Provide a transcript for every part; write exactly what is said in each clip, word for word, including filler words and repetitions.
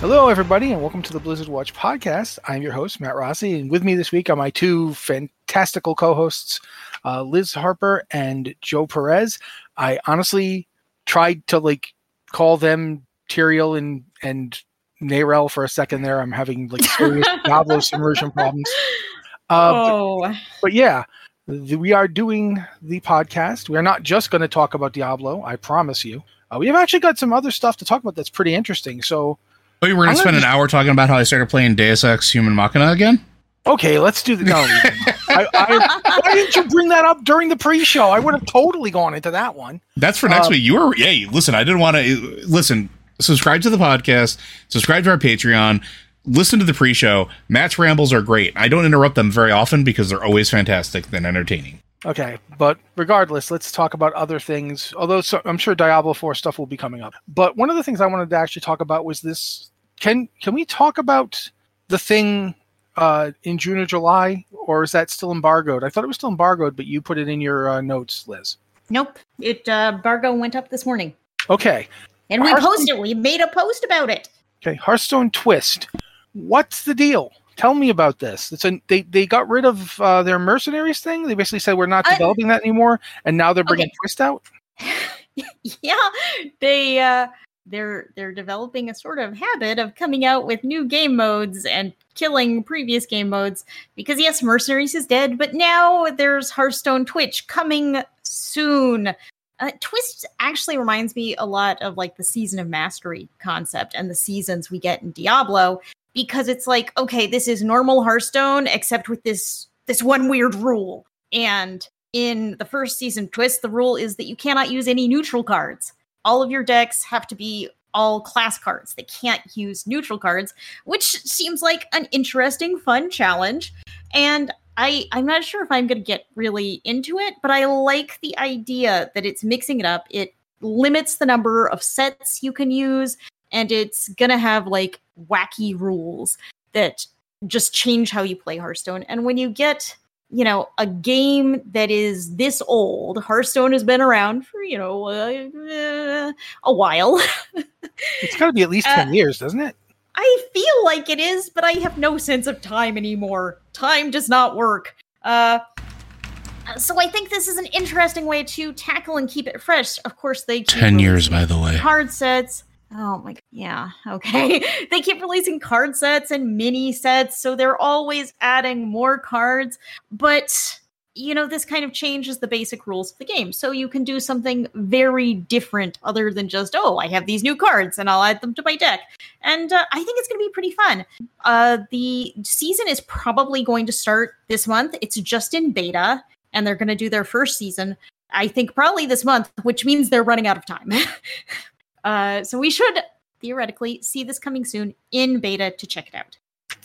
Hello, everybody, and welcome to the Blizzard Watch Podcast. I'm your host, Matt Rossi, and with me this week are my two fantastical co-hosts, uh, Liz Harper and Joe Perez. I honestly tried to, like, call them Tyrael and, and Narel for a second there. I'm having, like, serious Diablo submersion problems. Uh, oh. But, but, yeah, the, we are doing the podcast. We are not just going to talk about Diablo, I promise you. Uh, we have actually got some other stuff to talk about that's pretty interesting, so... Oh, you were going to spend an hour talking about how I started playing Deus Ex Human Machina again? Okay, let's do the... No, I, I, why didn't you bring that up during the pre-show? I would have totally gone into that one. That's for next uh, week. You were... Hey, listen, I didn't want to... Listen, subscribe to the podcast, subscribe to our Patreon, listen to the pre-show. Matt's rambles are great. I don't interrupt them very often because they're always fantastic and entertaining. Okay, but regardless, let's talk about other things, although so, I'm sure Diablo four stuff will be coming up. But one of the things I wanted to actually talk about was this. Can can we talk about the thing uh, in June or July, or is that still embargoed? I thought it was still embargoed, but you put it in your uh, notes, Liz. Nope. It uh, embargo went up this morning. Okay. And we posted it. We made a post about it. Okay, Hearthstone Twist. What's the deal? Tell me about this. It's a, they they got rid of uh, their mercenaries thing. They basically said we're not developing I, that anymore, and now they're bringing okay. Twist out. Yeah, they uh, they're they're developing a sort of habit of coming out with new game modes and killing previous game modes. Because yes, mercenaries is dead, but now there's Hearthstone Twitch coming soon. Uh, Twist actually reminds me a lot of like the Season of Mastery concept and the seasons we get in Diablo. Because it's like, okay, this is normal Hearthstone, except with this this one weird rule. And in the first season Twist, the rule is that you cannot use any neutral cards. All of your decks have to be all class cards. They can't use neutral cards, which seems like an interesting, fun challenge. And I, I'm not sure if I'm going to get really into it, but I like the idea that it's mixing it up. It limits the number of sets you can use. And it's going to have, like, wacky rules that just change how you play Hearthstone. And when you get, you know, a game that is this old, Hearthstone has been around for, you know, uh, a while. It's got to be at least ten uh, years, doesn't it? I feel like it is, but I have no sense of time anymore. Time does not work. Uh, so I think this is an interesting way to tackle and keep it fresh. Of course, they keep ten years, by the way. Card sets. Oh my, yeah, okay. They keep releasing card sets and mini sets, so they're always adding more cards. But, you know, this kind of changes the basic rules of the game. So you can do something very different other than just, oh, I have these new cards and I'll add them to my deck. And uh, I think it's going to be pretty fun. Uh, the season is probably going to start this month. It's just in beta, and they're going to do their first season, I think probably this month, which means they're running out of time. Uh, so we should theoretically see this coming soon in beta to check it out.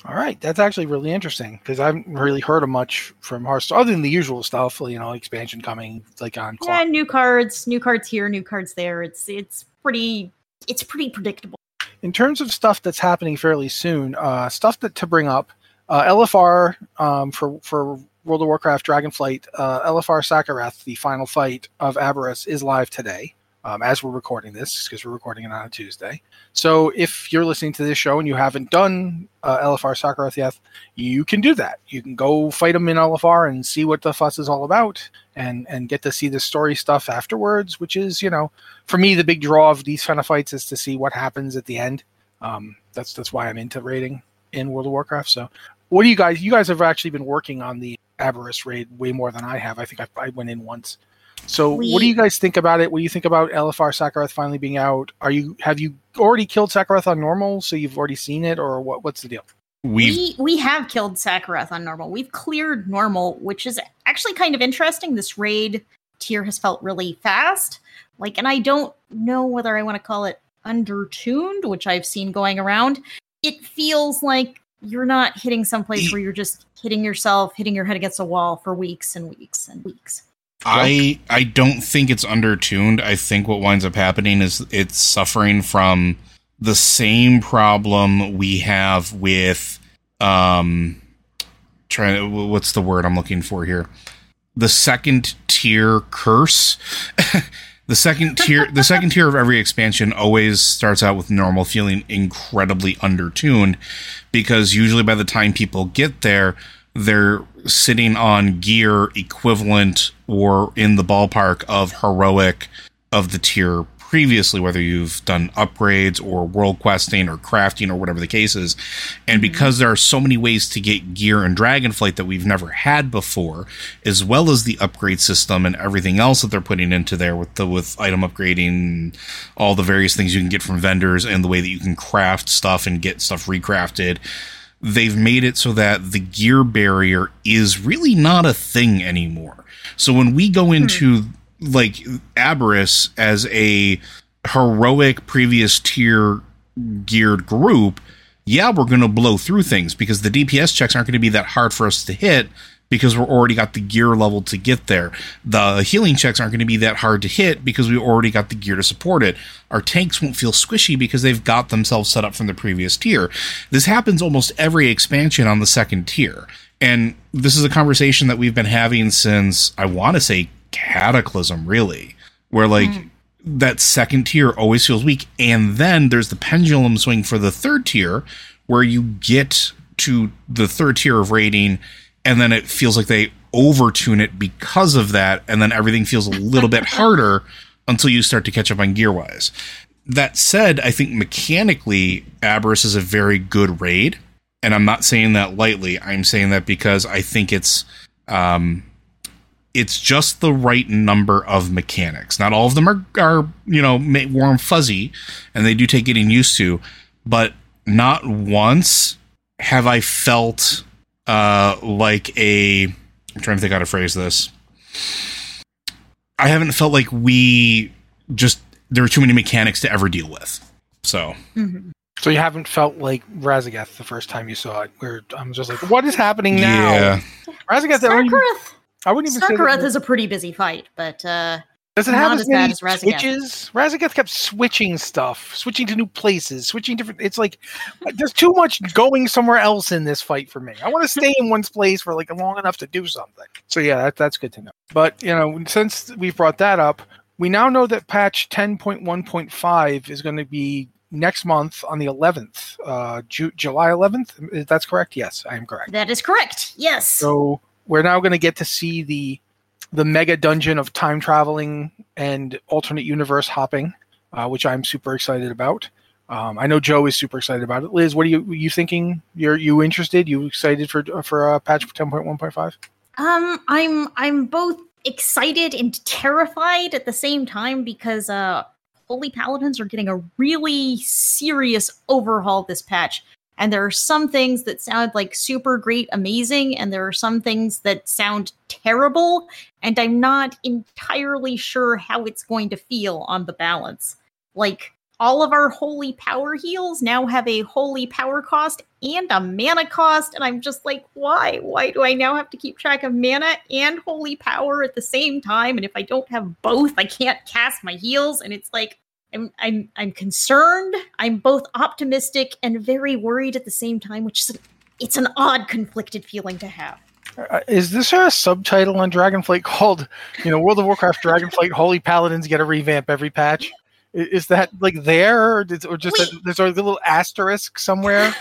All right, that's actually really interesting because I haven't really heard of much from Hearthstone other than the usual stuff, you know, expansion coming like on. Clock. Yeah, new cards, new cards here, new cards there. It's it's pretty it's pretty predictable. In terms of stuff that's happening fairly soon, uh, stuff that to bring up, uh, L F R um, for for World of Warcraft Dragonflight, uh, L F R Sarkareth, the final fight of Aberrus, is live today. Um, as we're recording this, because we're recording it on a Tuesday. So if you're listening to this show and you haven't done uh, L F R Sarkareth yet, you can do that. You can go fight them in L F R and see what the fuss is all about and, and get to see the story stuff afterwards, which is, you know, for me, the big draw of these kind of fights is to see what happens at the end. Um, that's that's why I'm into raiding in World of Warcraft. So what do you guys, you guys have actually been working on the Aberrus raid way more than I have. I think I, I went in once. So we, what do you guys think about it? What do you think about L F R Sarkareth finally being out? Are you have you already killed Sarkareth on normal, so you've already seen it, or what? What's the deal? We we have killed Sarkareth on normal. We've cleared normal, which is actually kind of interesting. This raid tier has felt really fast. Like, and I don't know whether I want to call it undertuned, which I've seen going around. It feels like you're not hitting someplace where you're just hitting yourself, hitting your head against a wall for weeks and weeks and weeks. I I don't think it's undertuned. I think what winds up happening is it's suffering from the same problem we have with um trying to, what's the word I'm looking for here? The second tier curse. The second tier the second tier of every expansion always starts out with normal feeling incredibly undertuned because usually by the time people get there, they're sitting on gear equivalent or in the ballpark of heroic of the tier previously, whether you've done upgrades or world questing or crafting or whatever the case is. And because there are so many ways to get gear in Dragonflight that we've never had before, as well as the upgrade system and everything else that they're putting into there with the with item upgrading, all the various things you can get from vendors and the way that you can craft stuff and get stuff recrafted, they've made it so that the gear barrier is really not a thing anymore. So when we go into mm-hmm. like Aberrus as a heroic previous tier geared group, yeah, we're going to blow through things because the D P S checks aren't going to be that hard for us to hit because we're already got the gear level to get there. The healing checks aren't going to be that hard to hit because we already got the gear to support it. Our tanks won't feel squishy because they've got themselves set up from the previous tier. This happens almost every expansion on the second tier. And this is a conversation that we've been having since, I want to say, Cataclysm, really, where like mm. that second tier always feels weak. And then there's the pendulum swing for the third tier where you get to the third tier of raiding and then it feels like they overtune it because of that. And then everything feels a little bit harder until you start to catch up on gear wise. That said, I think mechanically, Aberrus is a very good raid. And I'm not saying that lightly. I'm saying that because I think it's, um, it's just the right number of mechanics. Not all of them are, are, you know, warm fuzzy and they do take getting used to, but not once have I felt Uh, like a, I'm trying to think how to phrase this. I haven't felt like we just, there were too many mechanics to ever deal with. So, mm-hmm. so you haven't felt like Razsageth the first time you saw it, where I'm just like, what is happening now? Yeah. Razsageth, I wouldn't, I wouldn't even Sarkareth say that is a pretty busy fight, but, uh, does it have as many as switches? Razsageth kept switching stuff, switching to new places, switching different. It's like there's too much going somewhere else in this fight for me. I want to stay in one's place for like long enough to do something. So yeah, that, that's good to know. But you know, since we've brought that up, we now know that patch ten point one point five is going to be next month on the eleventh, uh, Ju- July eleventh. That's correct. Yes, I am correct. That is correct. Yes. So we're now going to get to see the. the mega dungeon of time traveling and alternate universe hopping, uh, which I'm super excited about. Um, I know Joe is super excited about it. Liz, what are you are you thinking? You're you interested? You excited for for uh, patch ten point one point five? Um, I'm I'm both excited and terrified at the same time because uh, Holy Paladins are getting a really serious overhaul this patch. And there are some things that sound like super great, amazing, and there are some things that sound terrible, and I'm not entirely sure how it's going to feel on the balance. Like, all of our holy power heals now have a holy power cost and a mana cost. And I'm just like, why? Why do I now have to keep track of mana and holy power at the same time? And if I don't have both, I can't cast my heals. And it's like, I'm I'm I'm concerned. I'm both optimistic and very worried at the same time, which is, it's an odd, conflicted feeling to have. Uh, is this a subtitle on Dragonflight called, you know, World of Warcraft Dragonflight Holy Paladins get a revamp every patch? Is, is that like there, or, or just we, a, there's a little asterisk somewhere?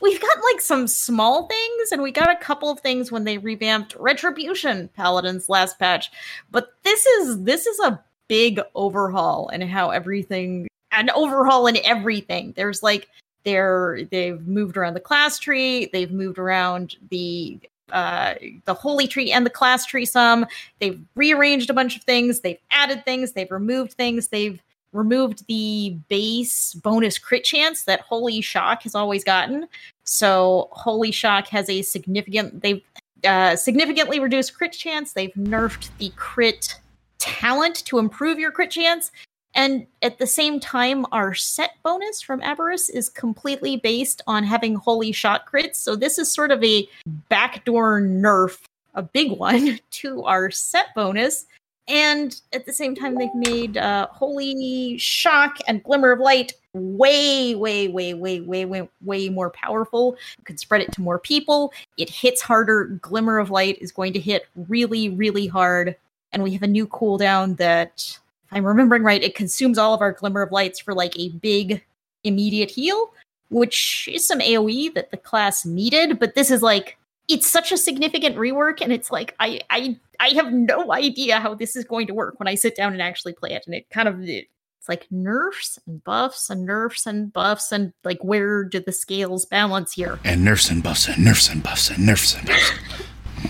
We've got like some small things, and we got a couple of things when they revamped Retribution Paladins last patch. But this is this is a big overhaul in how everything, an overhaul in everything. There's like they're they've moved around the class tree, they've moved around the uh the holy tree and the class tree some. They've rearranged a bunch of things, they've added things, they've removed things, they've removed the base bonus crit chance that Holy Shock has always gotten. So Holy Shock has a significant they've uh significantly reduced crit chance. They've nerfed the crit talent to improve your crit chance. And at the same time, our set bonus from Aberrus is completely based on having holy shot crits. So this is sort of a backdoor nerf, a big one, to our set bonus. And at the same time, they've made uh, Holy Shock and Glimmer of Light way, way, way, way, way, way, way more powerful. You can spread it to more people. It hits harder. Glimmer of Light is going to hit really, really hard. And we have a new cooldown that... I'm remembering right, it consumes all of our Glimmer of Lights for like a big immediate heal, which is some A O E that the class needed, but this is like, it's such a significant rework, and it's like, I I, I have no idea how this is going to work when I sit down and actually play it, and it kind of, it's like nerfs and buffs and nerfs and buffs, and like, where do the scales balance here? And nerfs and buffs and nerfs and buffs and nerfs and buffs.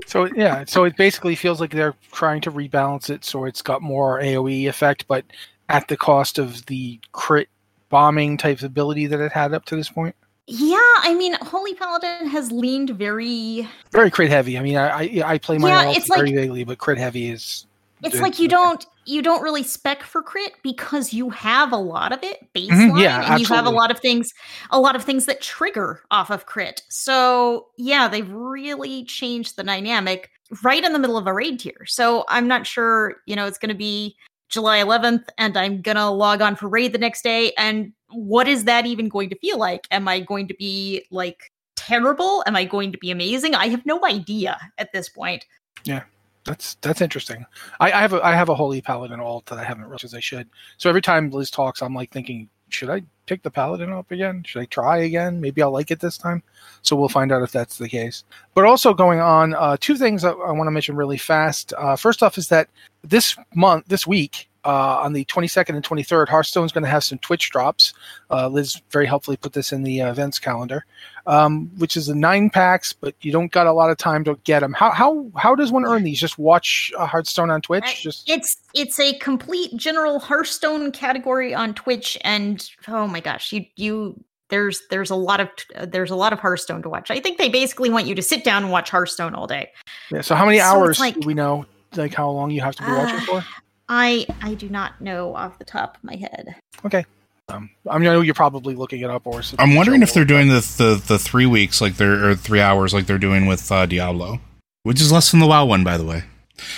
So yeah, so it basically feels like they're trying to rebalance it so it's got more A O E effect, but at the cost of the crit bombing type of ability that it had up to this point. Yeah, I mean, Holy Paladin has leaned very... Very crit heavy. I mean, I I, I play mine yeah, it's very like, vaguely, but crit heavy is... It's like you don't you don't really spec for crit because you have a lot of it baseline, mm-hmm, yeah, and absolutely. You have a lot of things, a lot of things that trigger off of crit. So yeah, they've really changed the dynamic right in the middle of a raid tier. So I'm not sure, you know, it's going to be July eleventh, and I'm going to log on for raid the next day. And what is that even going to feel like? Am I going to be like terrible? Am I going to be amazing? I have no idea at this point. Yeah. That's that's interesting. I, I have a I have a Holy Paladin alt that I haven't realized as I should. So every time Liz talks, I'm like thinking, should I pick the Paladin up again? Should I try again? Maybe I'll like it this time. So we'll find out if that's the case. But also going on, uh, two things I, I want to mention really fast. Uh, first off is that this month, this week, uh, on the twenty-second and twenty-third, Hearthstone's going to have some Twitch drops. Uh, Liz very helpfully put this in the uh, events calendar. Um, which is the nine packs, but you don't got a lot of time to get them. How how how does one earn these? Just watch uh, Hearthstone on Twitch. I, Just it's it's a complete general Hearthstone category on Twitch, and oh my gosh, you you there's there's a lot of uh, there's a lot of Hearthstone to watch. I think they basically want you to sit down and watch Hearthstone all day. Yeah. So how many so hours like, do we know? Like how long you have to be uh, watching for? I I do not know off the top of my head. Okay. Um, I know you're probably looking it up, or I'm wondering if they're doing the, the the three weeks like they're or three hours like they're doing with uh, Diablo, which is less than the WoW one, by the way.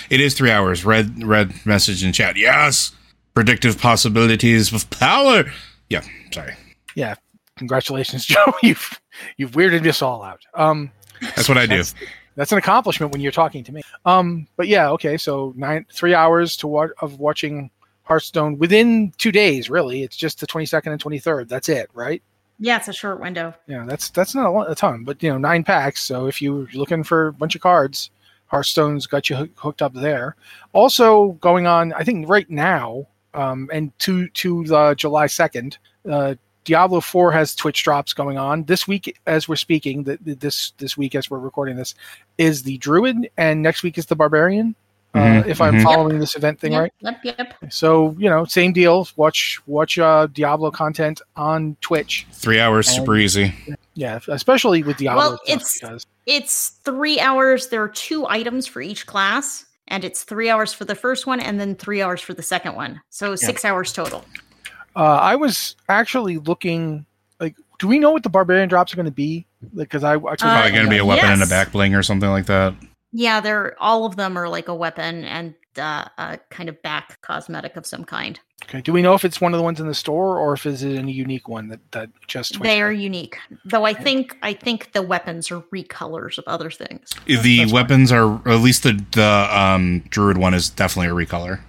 It is three hours. Red red message in chat. Yes, predictive possibilities with power. Yeah, sorry. Yeah, congratulations, Joe. You've you've weirded us all out. Um, that's what I do. That's, that's an accomplishment when you're talking to me. Um, but yeah, okay. So nine three hours to wa- of watching Hearthstone within two days, really. It's just the twenty-second and twenty-third. That's it, right? Yeah, it's a short window. Yeah, that's that's not a, lot, a ton, but you know, nine packs. So if you're looking for a bunch of cards, Hearthstone's got you ho- hooked up there. Also going on, I think right now, um, and to to the July second, uh, Diablo four has Twitch drops going on this week as we're speaking. The, the, this this week as we're recording this is the Druid, and next week is the Barbarian. Uh, if I'm mm-hmm. following yep. this event thing yep, right. Yep, yep. So, you know, same deal. Watch watch uh, Diablo content on Twitch. Three hours, and super easy. Yeah, especially with Diablo. Well, it's, it's three hours. There are two items for each class, and it's three hours for the first one and then three hours for the second one. So six yeah. hours total. Uh, I was actually looking, like, do we know what the Barbarian drops are going to be? Because I, I took uh, probably going to be a weapon yes. and a back bling or something like that. Yeah, they're all of them are like a weapon and uh, a kind of back cosmetic of some kind. Okay. Do we know if it's one of the ones in the store or if is it a unique one that, that just Twitch they are out? Unique? Though I think I think the weapons are recolors of other things. The That's weapons fine. Are at least the the um, Druid one is definitely a recolor.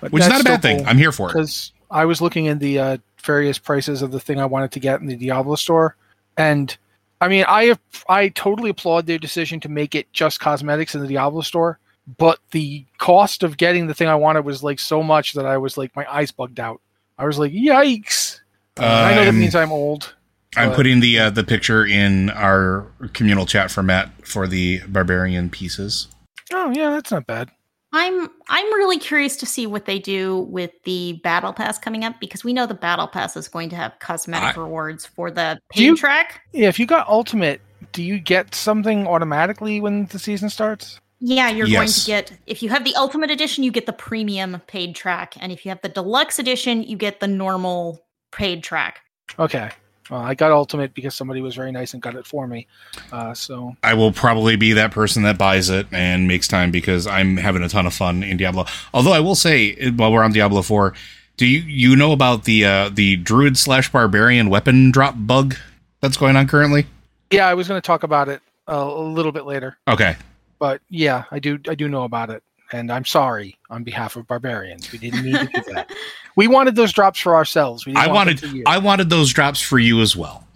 But which is not a bad thing. Cool. I'm here for it. Because I was looking in the uh, various prices of the thing I wanted to get in the Diablo store. And, I mean, I have, I totally applaud their decision to make it just cosmetics in the Diablo store. But the cost of getting the thing I wanted was, like, so much that I was, like, my eyes bugged out. I was like, yikes. Uh, I know that means I'm old. I'm but. putting the uh, the picture in our communal chat for Matt for the Barbarian pieces. Oh, yeah, that's not bad. I'm I'm really curious to see what they do with the Battle Pass coming up, because we know the Battle Pass is going to have cosmetic I, rewards for the paid you, track. Yeah, if you got Ultimate, do you get something automatically when the season starts? Yeah, you're yes. going to get, if you have the Ultimate Edition, you get the premium paid track. And if you have the Deluxe Edition, you get the normal paid track. Okay. Well, I got Ultimate because somebody was very nice and got it for me. Uh, so I will probably be that person that buys it and makes time because I'm having a ton of fun in Diablo. Although I will say, while we're on Diablo four, do you, you know about the uh, the Druid slash Barbarian weapon drop bug that's going on currently? Yeah, I was going to talk about it a, a little bit later. Okay, but yeah, I do I do know about it, and I'm sorry on behalf of Barbarians. We didn't need to do that. We wanted those drops for ourselves. We didn't I want wanted, them for you. I wanted those drops for you as well.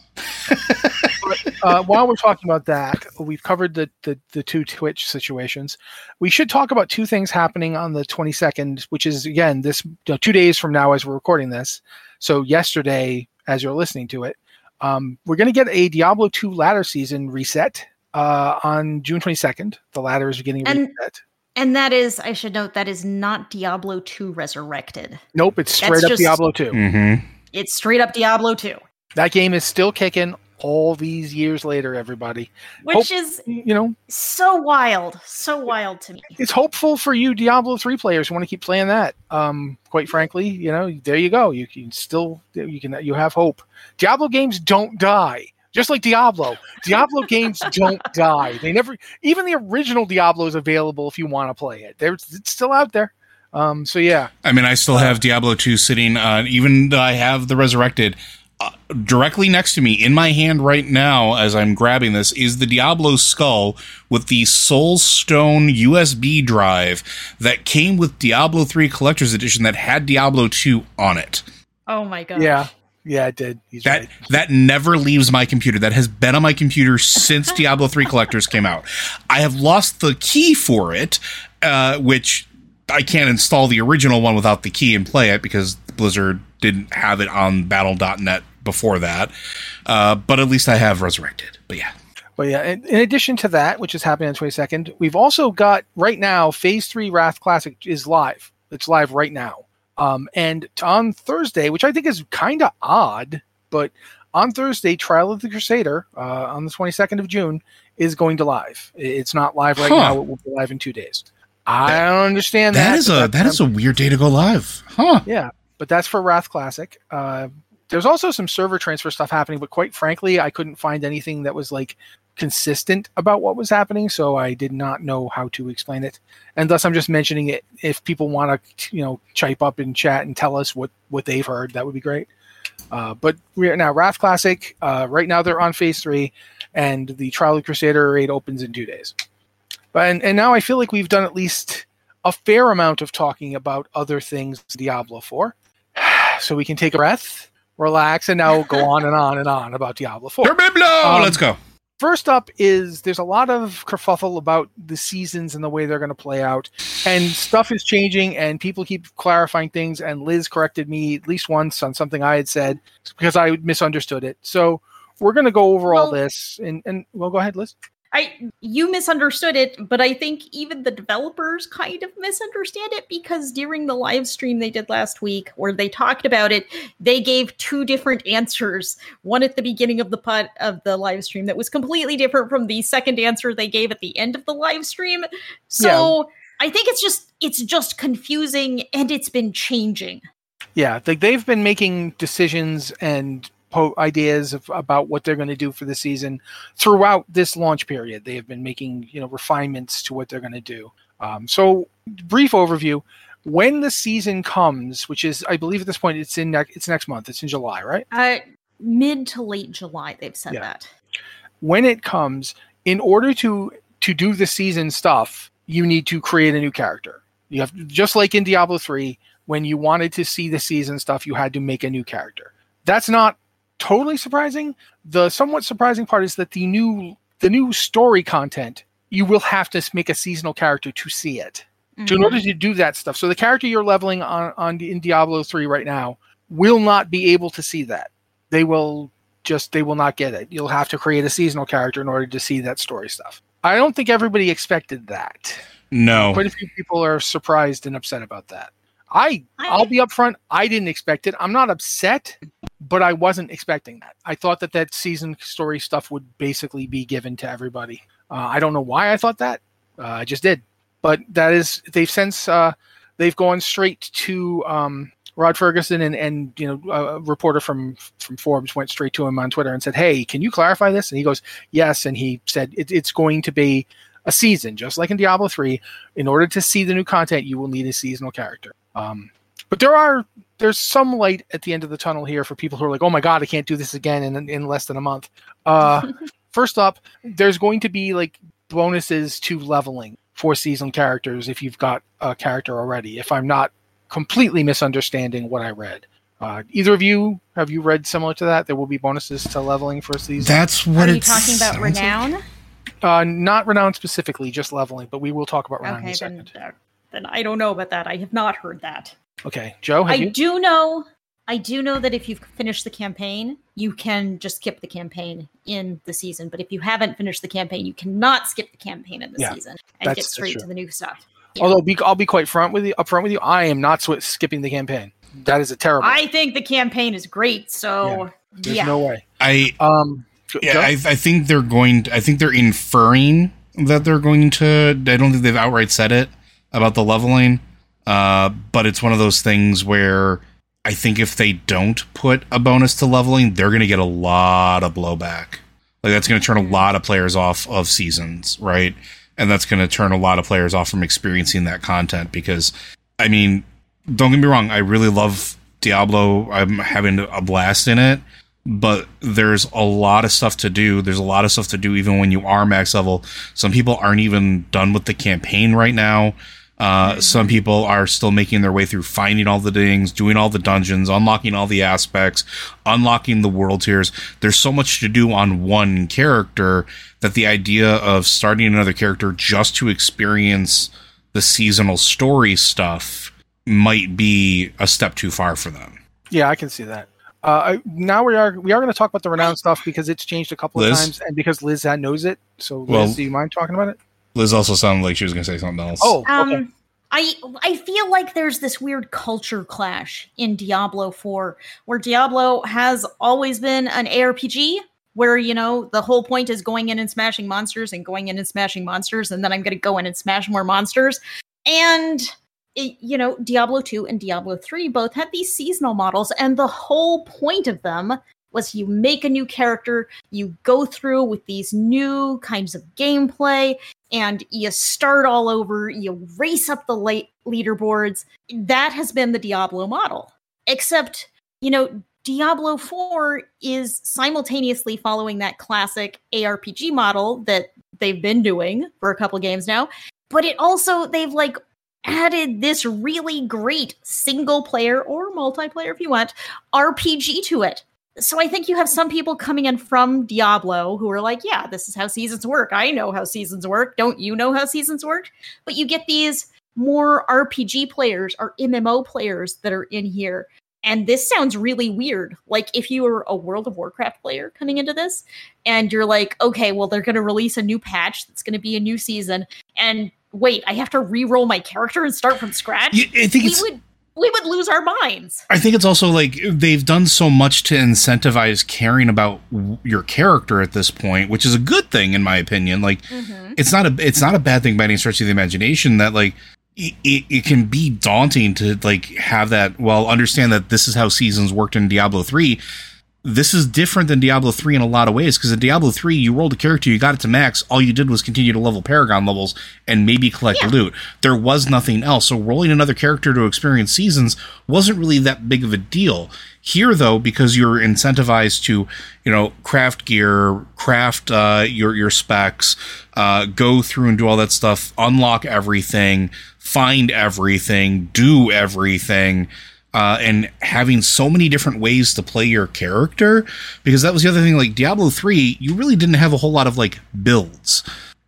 But, uh, while we're talking about that, we've covered the, the the two Twitch situations. We should talk about two things happening on the twenty-second, which is again this you know, two days from now as we're recording this. So yesterday, as you're listening to it, um, we're going to get a Diablo two ladder season reset uh, on June twenty-second. The ladder is getting and- reset. And that is, I should note, that is not Diablo two Resurrected. Nope, it's straight That's up just, Diablo two. Mm-hmm. It's straight up Diablo two. That game is still kicking all these years later, everybody. Which Hope, is you know, so wild. So wild to me. It's hopeful for you Diablo three players who want to keep playing that. Um, quite frankly, you know, there you go. You can still, you can, you have hope. Diablo games don't die. Just like Diablo. Diablo games don't die. They never, even the original Diablo is available if you want to play it. They're, it's still out there. Um, so, yeah. I mean, I still have Diablo two sitting on, even though I have the Resurrected, uh, directly next to me in my hand right now as I'm grabbing this is the Diablo skull with the Soulstone U S B drive that came with Diablo three Collector's Edition that had Diablo two on it. Oh, my God. Yeah. Yeah, it did. He's that right. That never leaves my computer. That has been on my computer since Diablo three Collectors came out. I have lost the key for it, uh, which I can't install the original one without the key and play it because Blizzard didn't have it on battle dot net before that. Uh, but at least I have Resurrected. But yeah. But yeah, in, in addition to that, which is happening on the twenty-second, we've also got right now, Phase three Wrath Classic is live. It's live right now. Um, and on Thursday, which I think is kind of odd, but on Thursday, Trial of the Crusader uh, on the twenty-second of June is going to live. It's not live right huh. now. It will be live in two days. I that, don't understand that. That is a that is a weird day to go live. Huh. Yeah, but that's for Wrath Classic. Uh, there's also some server transfer stuff happening, but quite frankly, I couldn't find anything that was like consistent about what was happening, so I did not know how to explain it, and thus I'm just mentioning it. If people want to, you know, chime up in chat and tell us what what they've heard, that would be great. Uh, but we are now Wrath Classic. Uh, right now they're on Phase three, and the Trial of Crusader raid opens in two days. But and, and now I feel like we've done at least a fair amount of talking about other things Diablo four, so we can take a breath, relax, and now go on and on and on about Diablo four. Um, Let's go. First up is there's a lot of kerfuffle about the seasons and the way they're going to play out, and stuff is changing, and people keep clarifying things, and Liz corrected me at least once on something I had said because I misunderstood it. So we're going to go over well, all this, and, and well, go ahead, Liz. I you misunderstood it, but I think even the developers kind of misunderstand it because during the live stream they did last week where they talked about it, they gave two different answers. One at the beginning of the pod, of the live stream that was completely different from the second answer they gave at the end of the live stream. So yeah. I think it's just it's just confusing and it's been changing. Yeah, like they've been making decisions and po- ideas of, about what they're going to do for the season. Throughout this launch period, they have been making, you know, refinements to what they're going to do. Um, so, brief overview. When the season comes, which is, I believe at this point, it's in ne- it's next month. It's in July, right? Uh, mid to late July, they've said yeah. that. When it comes, in order to to do the season stuff, you need to create a new character. You have, just like in Diablo three, when you wanted to see the season stuff, you had to make a new character. That's not totally surprising. The somewhat surprising part is that the new the new story content, you will have to make a seasonal character to see it. Mm-hmm. So in order to do that stuff. So the character you're leveling on, on in Diablo three right now will not be able to see that. They will just they will not get it. You'll have to create a seasonal character in order to see that story stuff. I don't think everybody expected that. No. Quite a few people are surprised and upset about that. I, I'll be upfront. I didn't expect it. I'm not upset, but I wasn't expecting that. I thought that that season story stuff would basically be given to everybody. Uh, I don't know why I thought that. Uh, I just did. But that is, they've since, uh, they've gone straight to um, Rod Ferguson and, and, you know, a reporter from, from Forbes went straight to him on Twitter and said, "Hey, can you clarify this?" And he goes, "Yes." And he said, it, it's going to be a season, just like in Diablo three. In order to see the new content, you will need a seasonal character. Um, but there are there's some light at the end of the tunnel here for people who are like, "Oh my God, I can't do this again in in less than a month." Uh, first up, there's going to be like bonuses to leveling for seasonal characters if you've got a character already. If I'm not completely misunderstanding what I read, uh, either of you have you read similar to that? There will be bonuses to leveling for season. That's what are you talking about, Renown? Uh, not Renown specifically, just leveling. But we will talk about Renown okay, in a second. Then, uh, And I don't know about that. I have not heard that. Okay, Joe, have I you? do know. I do know that if you've finished the campaign, you can just skip the campaign in the season. But if you haven't finished the campaign, you cannot skip the campaign in the yeah, season and get straight to the new stuff. Yeah. Although be, I'll be quite front with you, upfront with you, I am not sw- skipping the campaign. That is a terrible. I think the campaign is great. So yeah, there's yeah. no way. I um yeah, I, I think they're going. To, I think they're inferring that they're going to. I don't think they've outright said it about the leveling, uh, but it's one of those things where I think if they don't put a bonus to leveling, they're going to get a lot of blowback. Like that's going to turn a lot of players off of seasons, right? And that's going to turn a lot of players off from experiencing that content because, I mean, don't get me wrong, I really love Diablo. I'm having a blast in it, but there's a lot of stuff to do. There's a lot of stuff to do even when you are max level. Some people aren't even done with the campaign right now. Uh, some people are still making their way through finding all the things, doing all the dungeons, unlocking all the aspects, unlocking the world tiers. There's so much to do on one character that the idea of starting another character just to experience the seasonal story stuff might be a step too far for them. Yeah, I can see that. Uh, now we are we are going to talk about the Renown stuff because it's changed a couple Liz? of times and because Liz knows it. So Liz, well, do you mind talking about it? Liz also sounded like she was going to say something else. Oh, okay. um, I I feel like there's this weird culture clash in Diablo four where Diablo has always been an A R P G where, you know, the whole point is going in and smashing monsters and going in and smashing monsters and then I'm going to go in and smash more monsters. And, it, you know, Diablo two and Diablo three both had these seasonal models and the whole point of them was you make a new character, you go through with these new kinds of gameplay, and you start all over, you race up the late leaderboards. That has been the Diablo model. Except, you know, Diablo four is simultaneously following that classic A R P G model that they've been doing for a couple of games now, but it also, they've like added this really great single player or multiplayer, if you want, R P G to it. So I think you have some people coming in from Diablo who are like, yeah, this is how seasons work. I know how seasons work. Don't you know how seasons work? But you get these more R P G players or M M O players that are in here. And this sounds really weird. Like if you were a World of Warcraft player coming into this and you're like, okay, well, they're going to release a new patch. That's going to be a new season. And wait, I have to re-roll my character and start from scratch. Yeah, I think we it's... would- We would lose our minds. I think it's also like they've done so much to incentivize caring about w- your character at this point, which is a good thing in my opinion. Like mm-hmm. it's not a it's not a bad thing by any stretch of the imagination that like it, it, it can be daunting to like have that. Well, understand that this is how seasons worked in Diablo three. this is different than Diablo three in a lot of ways, because in Diablo three, you rolled a character, you got it to max, all you did was continue to level Paragon levels and maybe collect yeah. loot. There was nothing else, so rolling another character to experience seasons wasn't really that big of a deal. Here, though, because you're incentivized to, you know, craft gear, craft uh, your, your specs, uh, go through and do all that stuff, unlock everything, find everything, do everything, Uh, and having so many different ways to play your character, because that was the other thing. Like Diablo three, you really didn't have a whole lot of like builds.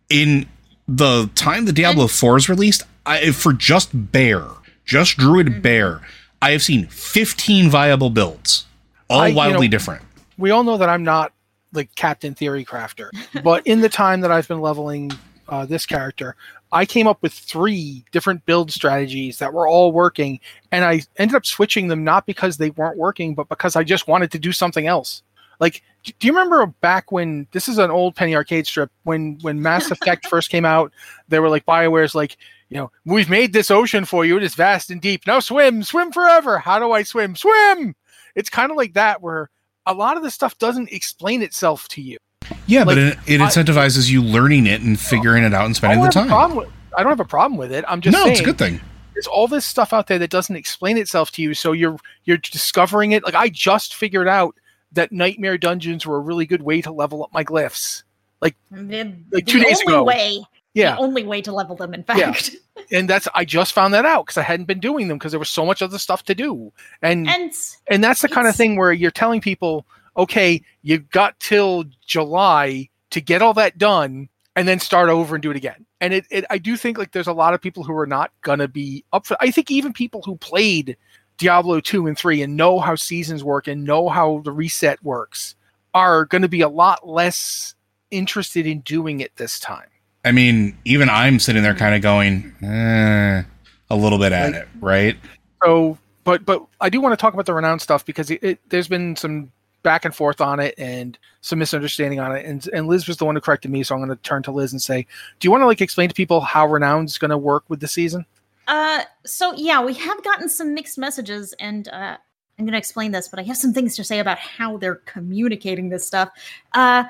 In the time the Diablo four is released, I, for just Bear, just Druid Bear, I have seen fifteen viable builds, all I, wildly you know, different. We all know that I'm not the Captain Theory crafter, but in the time that I've been leveling uh, this character, I came up with three different build strategies that were all working, and I ended up switching them not because they weren't working, but because I just wanted to do something else. Like, do you remember back when, this is an old Penny Arcade strip, when, when Mass Effect first came out, they were like, BioWare's like, you know, we've made this ocean for you. It is vast and deep. Now swim, swim forever. How do I swim? Swim! It's kind of like that, where a lot of the stuff doesn't explain itself to you. Yeah, like, but it, it incentivizes I, you learning it and figuring it out and spending the time. With, I don't have a problem with it. I'm just no, saying, it's a good thing. There's all this stuff out there that doesn't explain itself to you, so you're you're discovering it. Like, I just figured out that Nightmare Dungeons were a really good way to level up my glyphs. Like, the, like two the days only ago. Way, yeah, the only way to level them, in fact. Yeah. And that's I just found that out because I hadn't been doing them because there was so much other stuff to do. And and, and that's the kind of thing where you're telling people, okay, you've got till July to get all that done and then start over and do it again. And it, it I do think like there's a lot of people who are not going to be up for, I think even people who played Diablo two and three and know how seasons work and know how the reset works are going to be a lot less interested in doing it this time. I mean, even I'm sitting there kind of going, eh, a little bit at like, it, right? So, but, but I do want to talk about the Renown stuff because it, it, there's been some back and forth on it and some misunderstanding on it. And and Liz was the one who corrected me. So I'm going to turn to Liz and say, do you want to like explain to people how Renown's going to work with the season? Uh, so yeah, we have gotten some mixed messages and uh, I'm going to explain this, but I have some things to say about how they're communicating this stuff. Uh,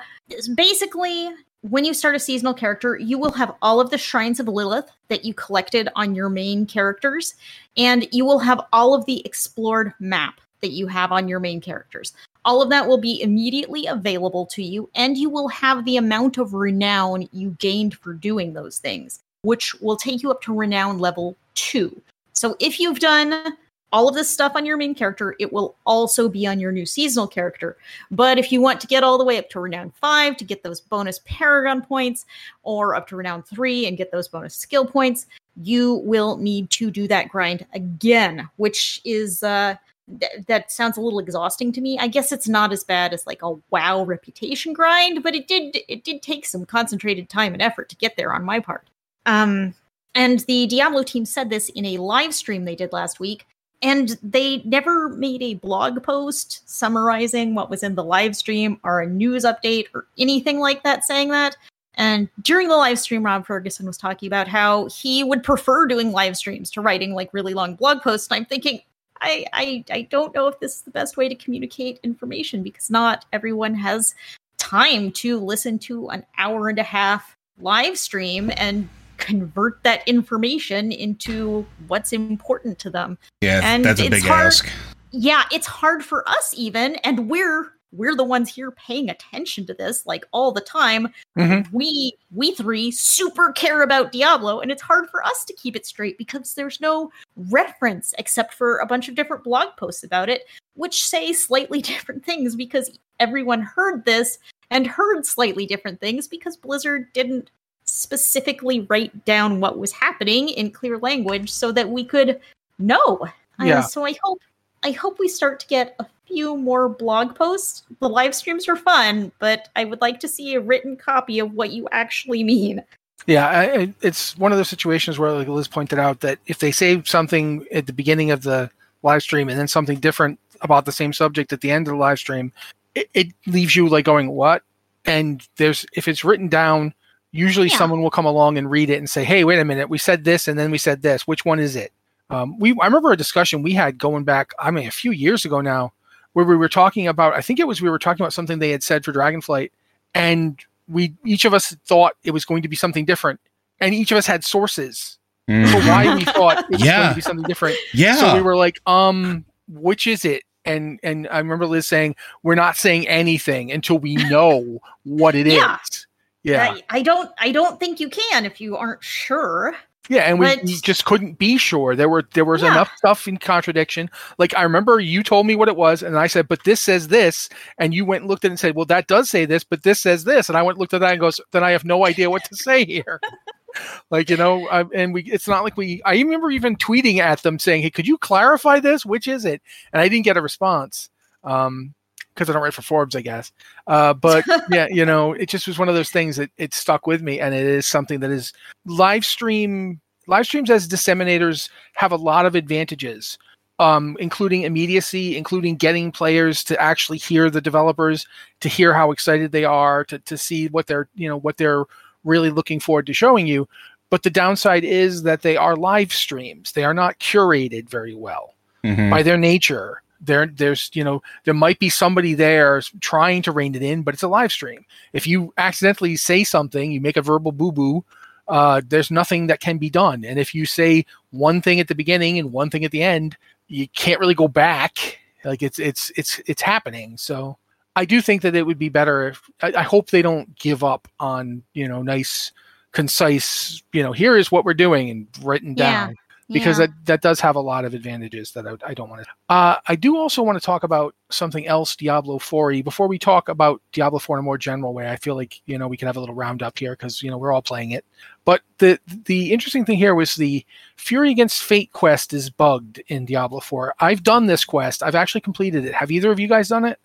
basically, when you start a seasonal character, you will have all of the Shrines of Lilith that you collected on your main characters. And you will have all of the explored map that you have on your main characters. All of that will be immediately available to you, and you will have the amount of renown you gained for doing those things, which will take you up to renown level two. So if you've done all of this stuff on your main character, it will also be on your new seasonal character. But if you want to get all the way up to renown five to get those bonus Paragon points, or up to renown three and get those bonus skill points, you will need to do that grind again, which is... uh, Th- that sounds a little exhausting to me. I guess it's not as bad as like a WoW reputation grind, but it did it did take some concentrated time and effort to get there on my part. Um, and the Diablo team said this in a live stream they did last week, and they never made a blog post summarizing what was in the live stream or a news update or anything like that saying that. And during the live stream, Rob Ferguson was talking about how he would prefer doing live streams to writing like really long blog posts. And I'm thinking, I, I I don't know if this is the best way to communicate information because not everyone has time to listen to an hour and a half live stream and convert that information into what's important to them. Yeah, and that's a big hard, ask. Yeah, it's hard for us even, and we're we're the ones here paying attention to this like all the time. Mm-hmm. We we three super care about Diablo, and it's hard for us to keep it straight because there's no reference except for a bunch of different blog posts about it, which say slightly different things because everyone heard this and heard slightly different things because Blizzard didn't specifically write down what was happening in clear language so that we could know. Yeah. Uh, so I hope I hope we start to get a few more blog posts. The live streams are fun, but I would like to see a written copy of what you actually mean. Yeah, I, it's one of those situations where, like Liz pointed out, that if they say something at the beginning of the live stream and then something different about the same subject at the end of the live stream, it, it leaves you like going, what? And there's if it's written down, usually yeah. someone will come along and read it and say, hey, wait a minute, we said this and then we said this. Which one is it? Um, we I remember a discussion we had going back, I mean, a few years ago now, where we were talking about, I think it was, we were talking about something they had said for Dragonflight, and we, each of us thought it was going to be something different, and each of us had sources mm. for why we thought it was yeah. going to be something different. Yeah. So we were like, um, which is it? And, and I remember Liz saying, we're not saying anything until we know what it yeah. is. Yeah. I, I don't, I don't think you can, if you aren't sure. Yeah, and we, we just couldn't be sure. There were there was yeah. enough stuff in contradiction. Like, I remember you told me what it was, and I said, but this says this. And you went and looked at it and said, well, that does say this, but this says this. And I went and looked at that and goes, then I have no idea what to say here. Like, you know, I, and we it's not like we – I remember even tweeting at them saying, hey, could you clarify this? Which is it? And I didn't get a response um, because I don't write for Forbes, I guess. Uh, but, yeah, you know, it just was one of those things that it stuck with me, and it is something that is live stream – live streams as disseminators have a lot of advantages, um, including immediacy, including getting players to actually hear the developers, to hear how excited they are, to to see what they're, you know, what they're really looking forward to showing you. But the downside is that they are live streams. They are not curated very well mm-hmm. by their nature. There, there's, you know, there might be somebody there trying to rein it in, but it's a live stream. If you accidentally say something, you make a verbal boo-boo, Uh, there's nothing that can be done. And if you say one thing at the beginning and one thing at the end, you can't really go back. Like it's, it's, it's, it's happening. So I do think that it would be better if, I, I hope they don't give up on, you know, nice, concise, you know, here is what we're doing and written yeah. down, because yeah. that, that does have a lot of advantages that I, I don't want to. Uh, I do also want to talk about something else, Diablo four-y. Before we talk about Diablo four in a more general way, I feel like, you know, we can have a little roundup here because, you know, we're all playing it. But the the interesting thing here was the Fury Against Fate quest is bugged in Diablo four. I've done this quest. I've actually completed it. Have either of you guys done it?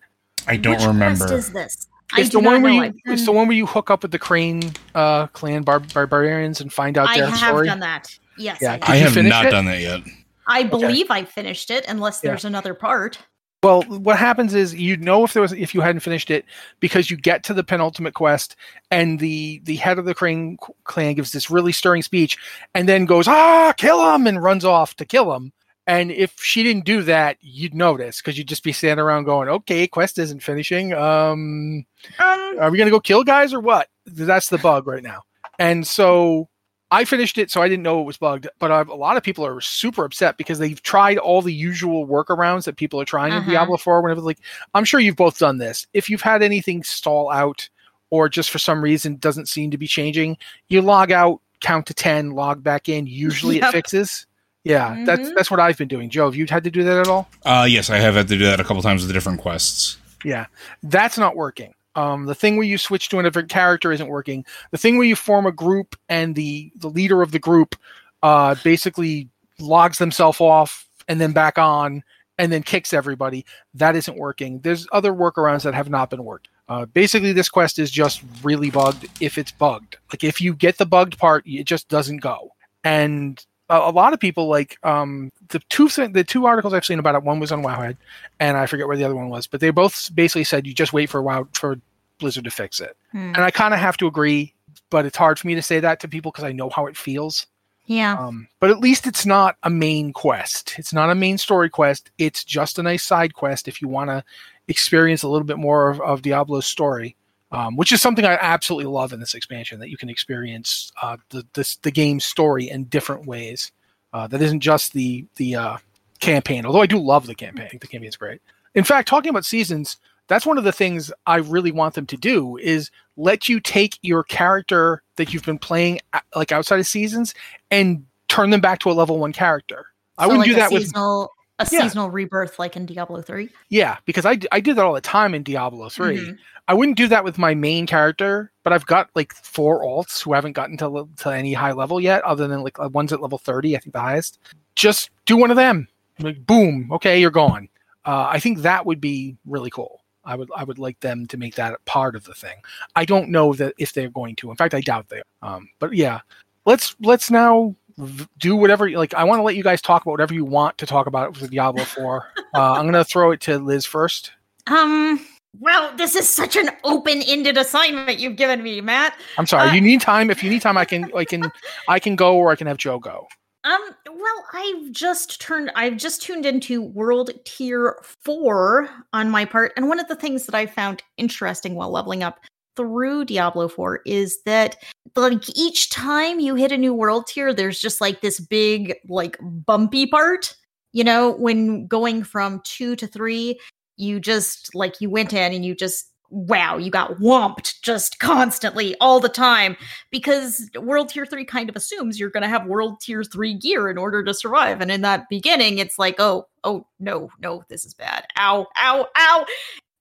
I don't Which remember. Which quest is this? It's the one where you, it's the one where you hook up with the Crane uh, clan bar- barbarians and find out I their story. I have done that. Yes, yeah. I, I have not it? done that yet. I believe okay. I finished it, unless there's yeah. another part. Well, what happens is you know if there was if you hadn't finished it because you get to the penultimate quest and the the head of the Crane clan gives this really stirring speech and then goes ah kill him and runs off to kill him. And if she didn't do that, you'd notice because you'd just be standing around going, "Okay, quest isn't finishing. Um, um are we gonna go kill guys or what?" That's the bug right now, and so. I finished it, so I didn't know it was bugged, but I've, a lot of people are super upset because they've tried all the usual workarounds that people are trying uh-huh. in Diablo four. Whenever, like, I'm sure you've both done this. If you've had anything stall out or just for some reason doesn't seem to be changing, you log out, count to ten, log back in. Usually yep. it fixes. Yeah, mm-hmm. that's that's what I've been doing. Joe, have you had to do that at all? Uh, yes, I have had to do that a couple times with the different quests. Yeah, that's not working. Um, the thing where you switch to a different character isn't working. The thing where you form a group and the, the leader of the group uh, basically logs themselves off and then back on and then kicks everybody. That isn't working. There's other workarounds that have not been worked. Uh, basically, this quest is just really bugged if it's bugged. Like, if you get the bugged part, it just doesn't go. And a, a lot of people, like, um, the two the two articles I've seen about it, one was on WoWhead, and I forget where the other one was, but they both basically said you just wait for WoW for Blizzard to fix it. Hmm. And I kind of have to agree, but it's hard for me to say that to people because I know how it feels. Yeah. Um, but at least it's not a main quest. It's not a main story quest. It's just a nice side quest if you want to experience a little bit more of, of Diablo's story, um, which is something I absolutely love in this expansion, that you can experience uh, the, the, the game's story in different ways. Uh, that isn't just the the uh, campaign, although I do love the campaign. I think the campaign's great. In fact, talking about seasons, that's one of the things I really want them to do is let you take your character that you've been playing like outside of seasons and turn them back to a level one character. So I wouldn't like do that seasonal, with a yeah. seasonal rebirth like in Diablo three. Yeah, because I, I did that all the time in Diablo three. Mm-hmm. I wouldn't do that with my main character, but I've got like four alts who haven't gotten to, to any high level yet, other than like one's at level thirty, I think the highest. Just do one of them. Like, boom. Okay, you're gone. Uh, I think that would be really cool. I would I would like them to make that part of the thing. I don't know that if they're going to. In fact, I doubt they are. Um, but yeah, let's let's now v- do whatever. Like, I want to let you guys talk about whatever you want to talk about with Diablo four. uh, I'm going to throw it to Liz first. Um. Well, this is such an open-ended assignment you've given me, Matt. I'm sorry. Uh, you need time. If you need time, I can I can I can go or I can have Joe go. Um, well, I've just turned, I've just tuned into World Tier four on my part. And one of the things that I found interesting while leveling up through Diablo four is that, like, each time you hit a new world tier, there's just like this big, like, bumpy part, you know, when going from two to three, you just, like, you went in and you just, wow, you got whomped just constantly all the time, because World Tier three kind of assumes you're going to have World Tier three gear in order to survive. And in that beginning, it's like, oh, oh, no, no, this is bad. Ow, ow, ow.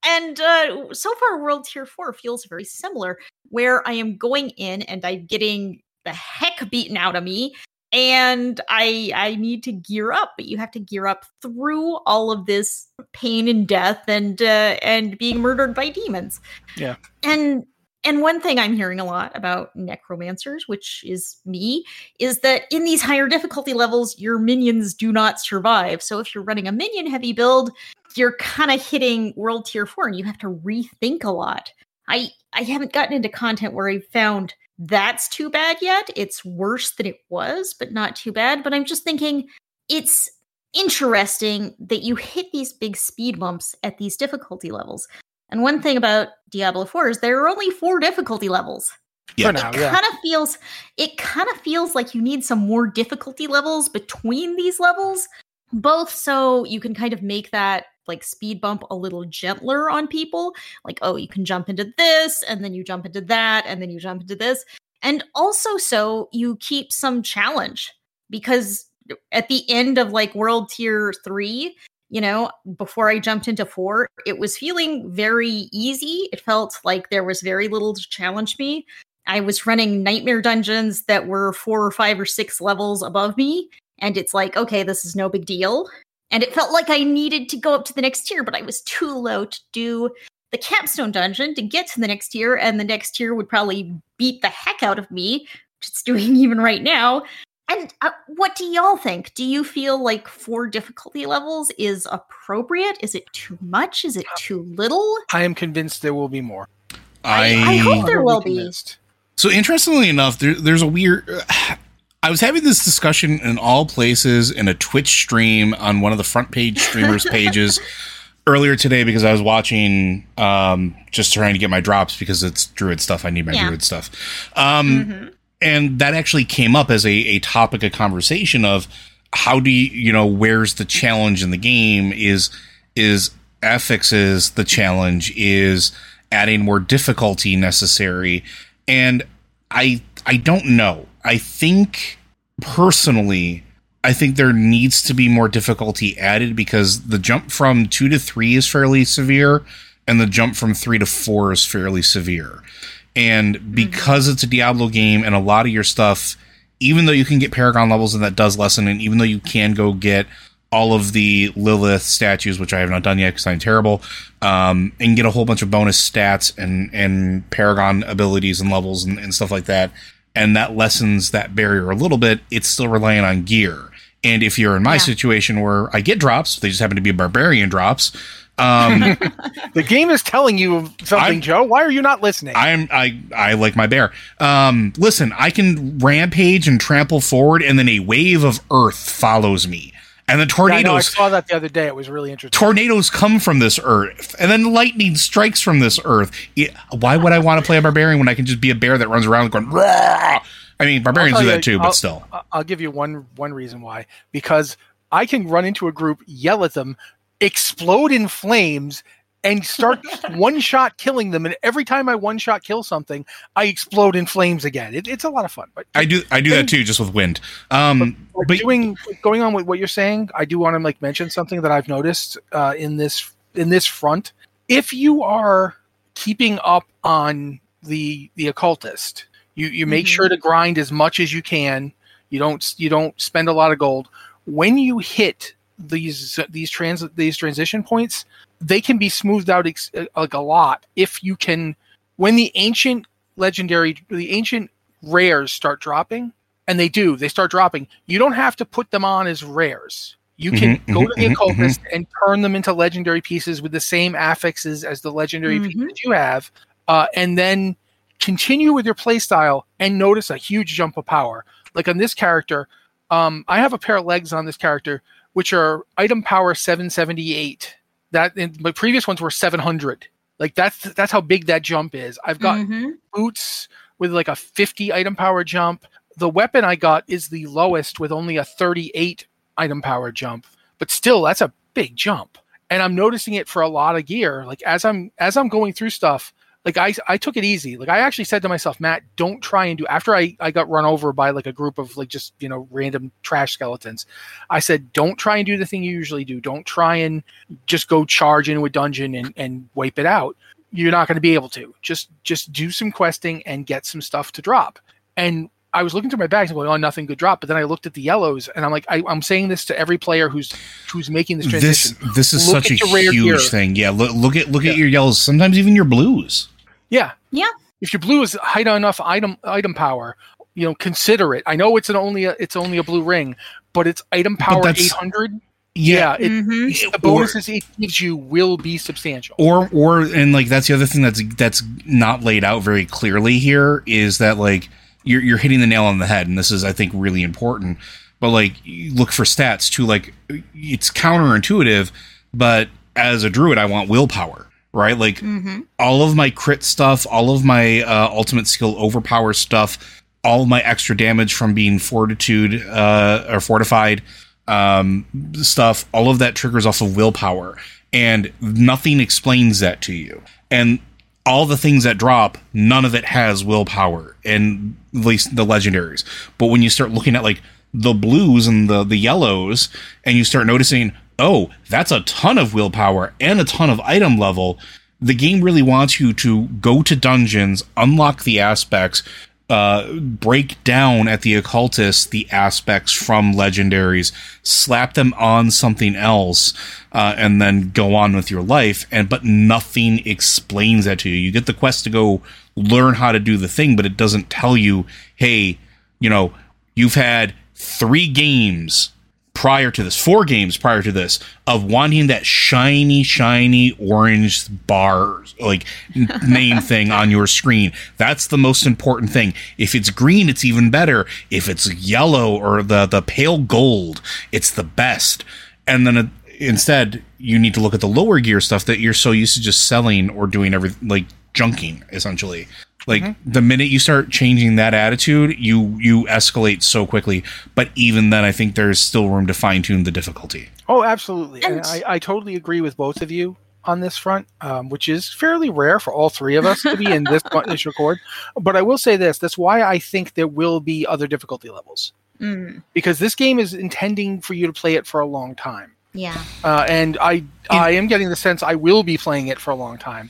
And uh, so far, World Tier four feels very similar, where I am going in and I'm getting the heck beaten out of me. And I I need to gear up, but you have to gear up through all of this pain and death and uh, and being murdered by demons. Yeah. And and one thing I'm hearing a lot about necromancers, which is me, is that in these higher difficulty levels, your minions do not survive. So if you're running a minion heavy build, you're kind of hitting World Tier four, and you have to rethink a lot. I I haven't gotten into content where I've found, that's too bad yet. It's worse than it was, but not too bad. But I'm just thinking it's interesting that you hit these big speed bumps at these difficulty levels. And one thing about Diablo four is there are only four difficulty levels. Yeah. For now, it yeah. kind of feels it kind of feels like you need some more difficulty levels between these levels, both so you can kind of make that, like, speed bump a little gentler on people. Like, oh, you can jump into this, and then you jump into that, and then you jump into this. And also so you keep some challenge, because at the end of, like, World Tier three, you know, before I jumped into four, it was feeling very easy. It felt like there was very little to challenge me. I was running Nightmare Dungeons that were four or five or six levels above me. And it's like, okay, this is no big deal. And it felt like I needed to go up to the next tier, but I was too low to do the capstone dungeon to get to the next tier. And the next tier would probably beat the heck out of me, which it's doing even right now. And uh, what do y'all think? Do you feel like four difficulty levels is appropriate? Is it too much? Is it too little? I am convinced there will be more. I, I hope there will be. So interestingly enough, there, there's a weird... I was having this discussion in all places in a Twitch stream on one of the front page streamers pages earlier today, because I was watching, um, just trying to get my drops, because it's Druid stuff. I need my yeah. Druid stuff. Um, mm-hmm. And that actually came up as a, a topic of conversation of how do you, you know, where's the challenge in the game? Is, is affixes the challenge? Is adding more difficulty necessary? And I, I don't know. I think personally, I think there needs to be more difficulty added, because the jump from two to three is fairly severe, and the jump from three to four is fairly severe. And because mm-hmm. it's a Diablo game, and a lot of your stuff, even though you can get Paragon levels and that does lessen, and even though you can go get all of the Lilith statues, which I have not done yet because I'm terrible, um, and get a whole bunch of bonus stats and, and Paragon abilities and levels and, and stuff like that. And that lessens that barrier a little bit. It's still relying on gear. And if you're in my yeah. situation where I get drops, they just happen to be Barbarian drops. Um, the game is telling you something, I'm, Joe. Why are you not listening? I'm, I I like my bear. Um, listen, I can rampage and trample forward, and then a wave of earth follows me. And the tornadoes. Yeah, I know, I saw that the other day. It was really interesting. Tornadoes come from this earth, and then lightning strikes from this earth. It, why would I want to play a barbarian when I can just be a bear that runs around going? Rah! I mean, barbarians do that you, too, I'll, but still. I'll give you one one reason why. Because I can run into a group, yell at them, explode in flames, and start one shot killing them. And every time I one shot kill something, I explode in flames again. It, it's a lot of fun. But I do I do that too, just with wind. Um, but, but doing going on with what you're saying, I do want to like mention something that I've noticed uh, in this in this front. If you are keeping up on the the occultist, you you make mm-hmm. sure to grind as much as you can. You don't you don't spend a lot of gold when you hit these these trans these transition points. They can be smoothed out ex- like a lot if you can. When the ancient legendary, the ancient rares start dropping, and they do, they start dropping. You don't have to put them on as rares. You can mm-hmm, go mm-hmm, to the occultist mm-hmm. and turn them into legendary pieces with the same affixes as the legendary mm-hmm. pieces you have, uh, and then continue with your playstyle and notice a huge jump of power. Like on this character, Um, I have a pair of legs on this character, which are item power seven seventy-eight. That and my previous ones were seven hundred. Like that's that's how big that jump is. I've got mm-hmm. boots with like a fifty item power jump. The weapon I got is the lowest with only a thirty-eight item power jump, but still that's a big jump. And I'm noticing it for a lot of gear. Like as I'm as I'm going through stuff, like I I took it easy. Like I actually said to myself, Matt, don't try and do after I, I got run over by like a group of like just, you know, random trash skeletons. I said, don't try and do the thing you usually do. Don't try and just go charge into a dungeon and, and wipe it out. You're not going to be able to. Just just do some questing and get some stuff to drop. And I was looking through my bags and going, oh, nothing could drop. But then I looked at the yellows, and I'm like, I, I'm saying this to every player who's who's making this transition. This, this is look such a huge gear. thing. Yeah, look, look at look yeah. at your yellows. Sometimes even your blues. Yeah, yeah. If your blue is high enough item item power, you know, consider it. I know it's an only a, it's only a blue ring, but it's item power eight hundred. Yeah, yeah it, mm-hmm. the bonuses or, it gives you will be substantial. Or or and like that's the other thing that's that's not laid out very clearly here is that like. You're you're hitting the nail on the head, and this is, I think, really important. But like, you look for stats too. Like, it's counterintuitive, but as a druid, I want willpower, right? Like, mm-hmm. all of my crit stuff, all of my uh, ultimate skill overpower stuff, all of my extra damage from being fortitude uh, or fortified um, stuff, all of that triggers off of willpower, and nothing explains that to you. And all the things that drop, none of it has willpower, and at least the legendaries. But when you start looking at like the blues and the, the yellows, and you start noticing, oh, that's a ton of willpower and a ton of item level, the game really wants you to go to dungeons, unlock the aspects, uh, break down at the occultist the aspects from legendaries, slap them on something else. Uh, and then go on with your life, and but nothing explains that to you. You get the quest to go learn how to do the thing, but it doesn't tell you, hey, you know, you've had three games prior to this, four games prior to this, of wanting that shiny, shiny orange bar, like, name thing on your screen. That's the most important thing. If it's green, it's even better. If it's yellow or the, the pale gold, it's the best. And then... A, Instead, you need to look at the lower gear stuff that you're so used to just selling or doing everything, like junking, essentially. Like, mm-hmm. the minute you start changing that attitude, you, you escalate so quickly. But even then, I think there's still room to fine-tune the difficulty. Oh, absolutely. And I, I totally agree with both of you on this front, um, which is fairly rare for all three of us to be in this, this record. But I will say this. That's why I think there will be other difficulty levels. Mm. Because this game is intending for you to play it for a long time. Yeah, uh, and I I am getting the sense I will be playing it for a long time.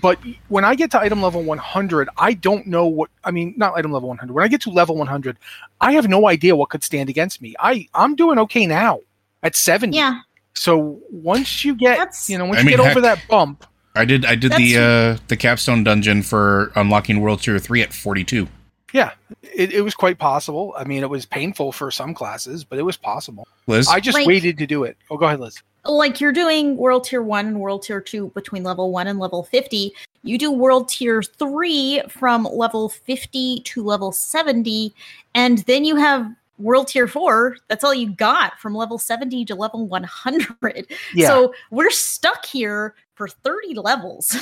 But when I get to item level one hundred, I don't know what I mean. Not item level one hundred. When I get to level one hundred, I have no idea what could stand against me. I I'm doing okay now at seventy. Yeah. So once you get that's, you know once I you mean, get heck, over that bump, I did I did the uh, the capstone dungeon for unlocking World Tier three at forty-two. Yeah, it, it was quite possible. I mean, it was painful for some classes, but it was possible. Liz? I just like, waited to do it. Oh, go ahead, Liz. Like you're doing World Tier one and World Tier two between level one and level fifty. You do World Tier three from level fifty to level seventy, and then you have World Tier four. That's all you got from level seventy to level one hundred. Yeah. So we're stuck here for thirty levels.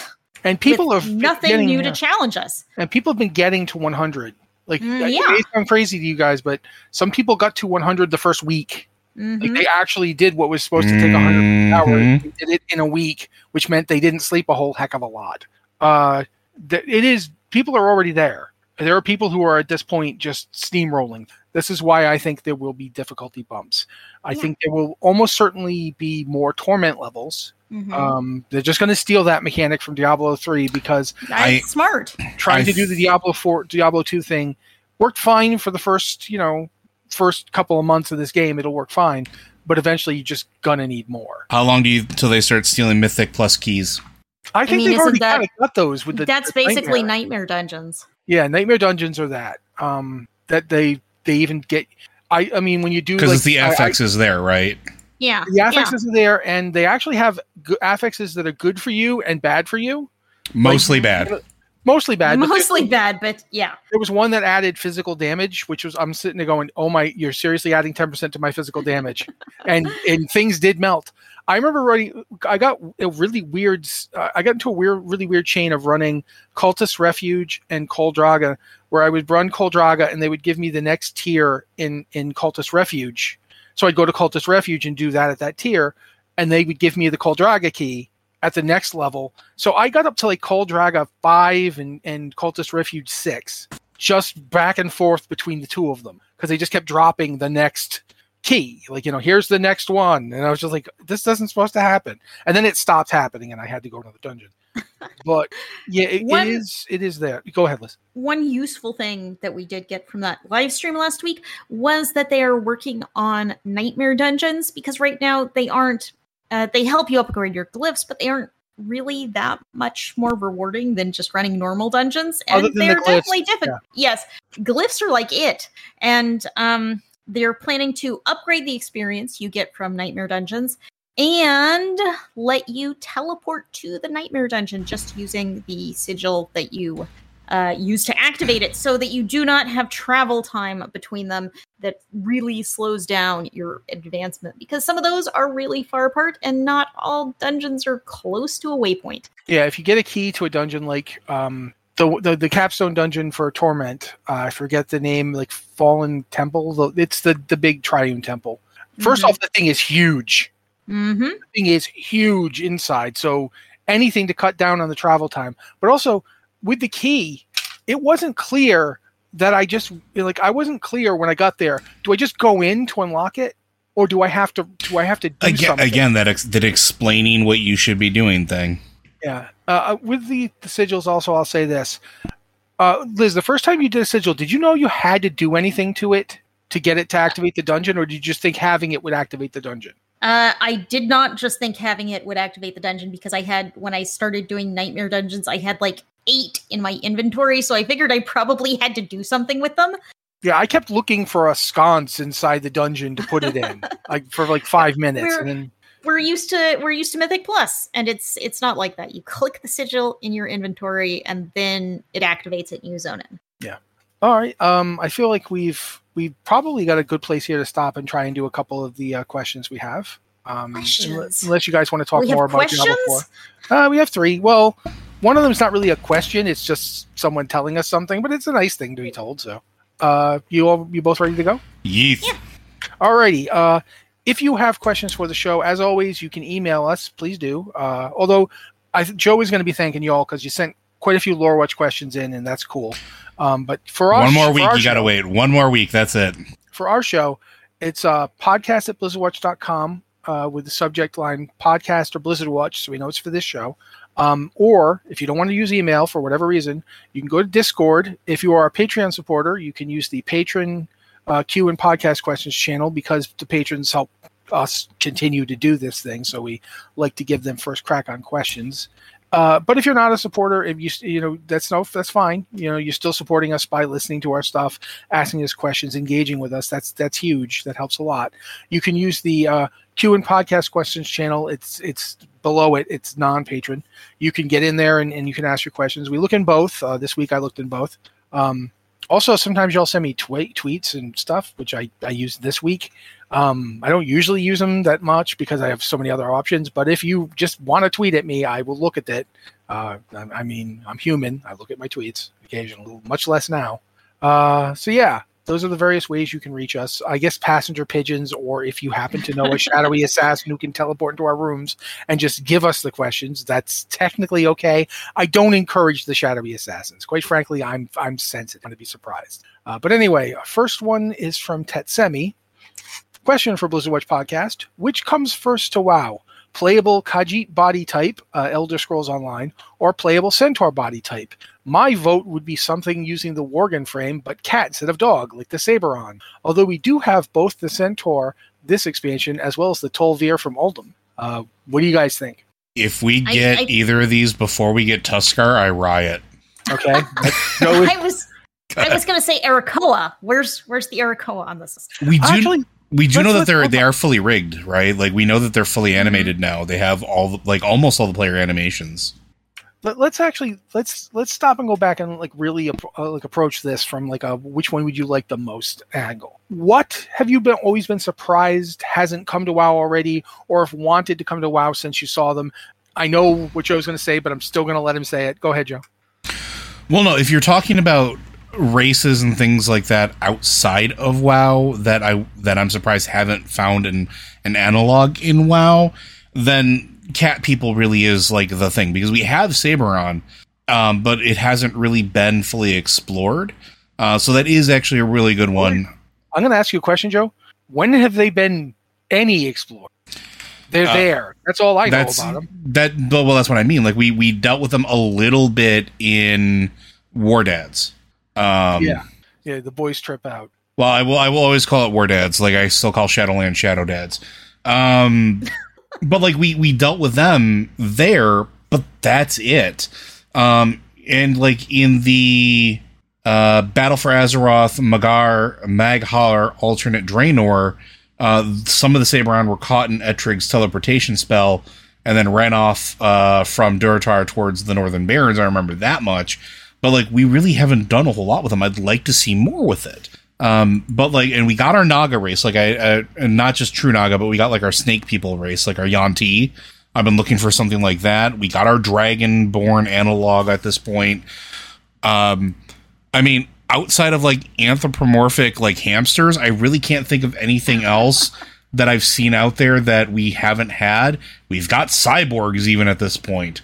And people have nothing getting, new to uh, challenge us. And people have been getting to one hundred. Like, mm, yeah. It may sound crazy to you guys, but some people got to one hundred the first week. Mm-hmm. Like, they actually did what was supposed to take one hundred mm-hmm. hours. They did it in a week, which meant they didn't sleep a whole heck of a lot. Uh, th- it is, people are already there. There are people who are at this point just steamrolling. This is why I think there will be difficulty bumps. I yeah. think there will almost certainly be more torment levels. Mm-hmm. Um, they're just going to steal that mechanic from Diablo three because I, smart. Trying I, to do the Diablo four, Diablo two thing worked fine for the first, you know, first couple of months of this game. It'll work fine, but eventually you're just gonna need more. How long do you till they start stealing Mythic plus keys? I think I mean, they've already that, kind of got those with the. That's the basically Nightmare. Nightmare Dungeons. Yeah, Nightmare Dungeons are that um, that they they even get. I I mean when you do because like, the F X I, is there, right? Yeah, the affixes yeah. are there, and they actually have affixes that are good for you and bad for you. Mostly like, bad. Mostly bad. Mostly but bad, but yeah. There was one that added physical damage, which was, I'm sitting there going, oh my, you're seriously adding ten percent to my physical damage. and and things did melt. I remember running, I got a really weird, uh, I got into a weird, really weird chain of running Cultist Refuge and Koldraga, where I would run Koldraga and they would give me the next tier in, in Cultist Refuge. So I'd go to Cultist Refuge and do that at that tier, and they would give me the Koldraga key at the next level. So I got up to like Koldraga five and, and Cultist Refuge six, just back and forth between the two of them, because they just kept dropping the next key. Like, you know, here's the next one. And I was just like, this isn't supposed to happen. And then it stopped happening and I had to go to another dungeon. But yeah, it, one, it is it is there. Go ahead, Liz. One useful thing that we did get from that live stream last week was that they are working on Nightmare Dungeons, because right now they aren't, uh, they help you upgrade your glyphs, but they aren't really that much more rewarding than just running normal dungeons. And they're the definitely different. Yeah. Yes. Glyphs are like it. And um, they're planning to upgrade the experience you get from Nightmare Dungeons and let you teleport to the Nightmare Dungeon just using the sigil that you uh, use to activate it, so that you do not have travel time between them that really slows down your advancement, because some of those are really far apart and not all dungeons are close to a waypoint. Yeah, if you get a key to a dungeon like um, the, the the Capstone Dungeon for Torment, uh, I forget the name, like Fallen Temple, it's the, the big Triune Temple. First mm-hmm. off, the thing is huge. Mm-hmm. The thing is huge inside, so anything to cut down on the travel time. But also with the key, it wasn't clear that I just like I wasn't clear when I got there. Do I just go in to unlock it, or do I have to? Do I have to do again, something? Again, that ex- that explaining what you should be doing thing. Yeah, uh, with the, the sigils. Also, I'll say this, uh, Liz. The first time you did a sigil, did you know you had to do anything to it to get it to activate the dungeon, or did you just think having it would activate the dungeon? Uh, I did not just think having it would activate the dungeon, because I had, when I started doing Nightmare Dungeons, I had like eight in my inventory, so I figured I probably had to do something with them. Yeah, I kept looking for a sconce inside the dungeon to put it in, like for like five minutes. We're, and then... we're used to we're used to Mythic Plus, and it's it's not like that. You click the sigil in your inventory, and then it activates it, and you zone in. Yeah. All right. Um, I feel like we've we've probably got a good place here to stop and try and do a couple of the uh, questions we have. Um, questions. Unless you guys want to talk we more about Diablo four. Uh, we have three. Well, one of them is not really a question; it's just someone telling us something. But it's a nice thing to be told. So, uh, you all, you both ready to go? Yeet. Yeah. All righty. Uh, if you have questions for the show, as always, you can email us. Please do. Uh, although I th- Joe is going to be thanking you all, because you sent quite a few Lore Watch questions in, and that's cool. Um, but for our one more sh- week, you show, gotta wait one more week. That's it for our show. It's uh podcast at blizzard watch dot com, uh, with the subject line podcast or Blizzard Watch, so we know it's for this show. Um, or if you don't want to use email for whatever reason, you can go to Discord. If you are a Patreon supporter, you can use the patron uh, Q and podcast questions channel, because the patrons help us continue to do this thing. So we like to give them first crack on questions. Uh, but if you're not a supporter, if you you know that's no that's fine. You know, you're still supporting us by listening to our stuff, asking us questions, engaging with us. That's that's huge. That helps a lot. You can use the uh, Q and podcast questions channel. It's it's below it. It's non-patron. You can get in there and, and you can ask your questions. We look in both. Uh, this week I looked in both. Um, also, sometimes y'all send me tw- tweets and stuff, which I, I used this week. Um, I don't usually use them that much because I have so many other options. But if you just want to tweet at me, I will look at it. Uh, I, I mean, I'm human. I look at my tweets occasionally, much less now. Uh, so, yeah, those are the various ways you can reach us. I guess passenger pigeons, or if you happen to know a shadowy assassin who can teleport into our rooms and just give us the questions, that's technically okay. I don't encourage the shadowy assassins. Quite frankly, I'm I'm sensitive. I'm going to be surprised. Uh, but anyway, first one is from Tetsemi. Question for Blizzard Watch Podcast: which comes first to WoW? Playable Khajiit body type, uh, Elder Scrolls Online, or playable Centaur body type? My vote would be something using the Worgen frame, but cat instead of dog, like the Saberon. Although we do have both the Centaur this expansion as well as the Tol'vir from Uldum. Uh, what do you guys think? If we get I, I, either of these before we get Tuskar, I riot. Okay. go with- I was I was going to say Arakoa. Where's where's the Arakoa on this? We do. Actually, We do let's, know that they're they are fully rigged, right? Like we know that they're fully animated now. They have all like almost all the player animations. But let's actually let's let's stop and go back and like really uh, like approach this from like a which one would you like the most angle. What have you been always been surprised hasn't come to WoW already, or if wanted to come to WoW since you saw them? I know what Joe's going to say, but I'm still going to let him say it. Go ahead, Joe. Well, no, if you're talking about races and things like that outside of WoW that I that I'm surprised haven't found an an analog in WoW, then cat people really is like the thing, because we have Saberon, um, but it hasn't really been fully explored. Uh, so that is actually a really good one. I'm going to ask you a question, Joe. When have they been any explored? They're uh, there. That's all I know about them. That, well, that's what I mean. Like we we dealt with them a little bit in War Dads. Um, yeah, yeah. The boys trip out. Well, I will. I will always call it War Dads. Like I still call Shadowland Shadow Dads. Um, but like we we dealt with them there, but that's it. Um, and like in the uh, Battle for Azeroth, Magar, Maghalar, alternate Draenor. Uh, some of the Saberon were caught in Etrig's teleportation spell and then ran off uh, from Durotar towards the Northern Barrens. I remember that much. But, like, we really haven't done a whole lot with them. I'd like to see more with it. Um, but, like, and we got our Naga race. Like, I, I and not just True Naga, but we got, like, our Snake People race, like our Yanti. I've been looking for something like that. We got our Dragonborn analog at this point. Um, I mean... Outside of like anthropomorphic like hamsters, I really can't think of anything else that I've seen out there that we haven't had. We've got cyborgs even at this point.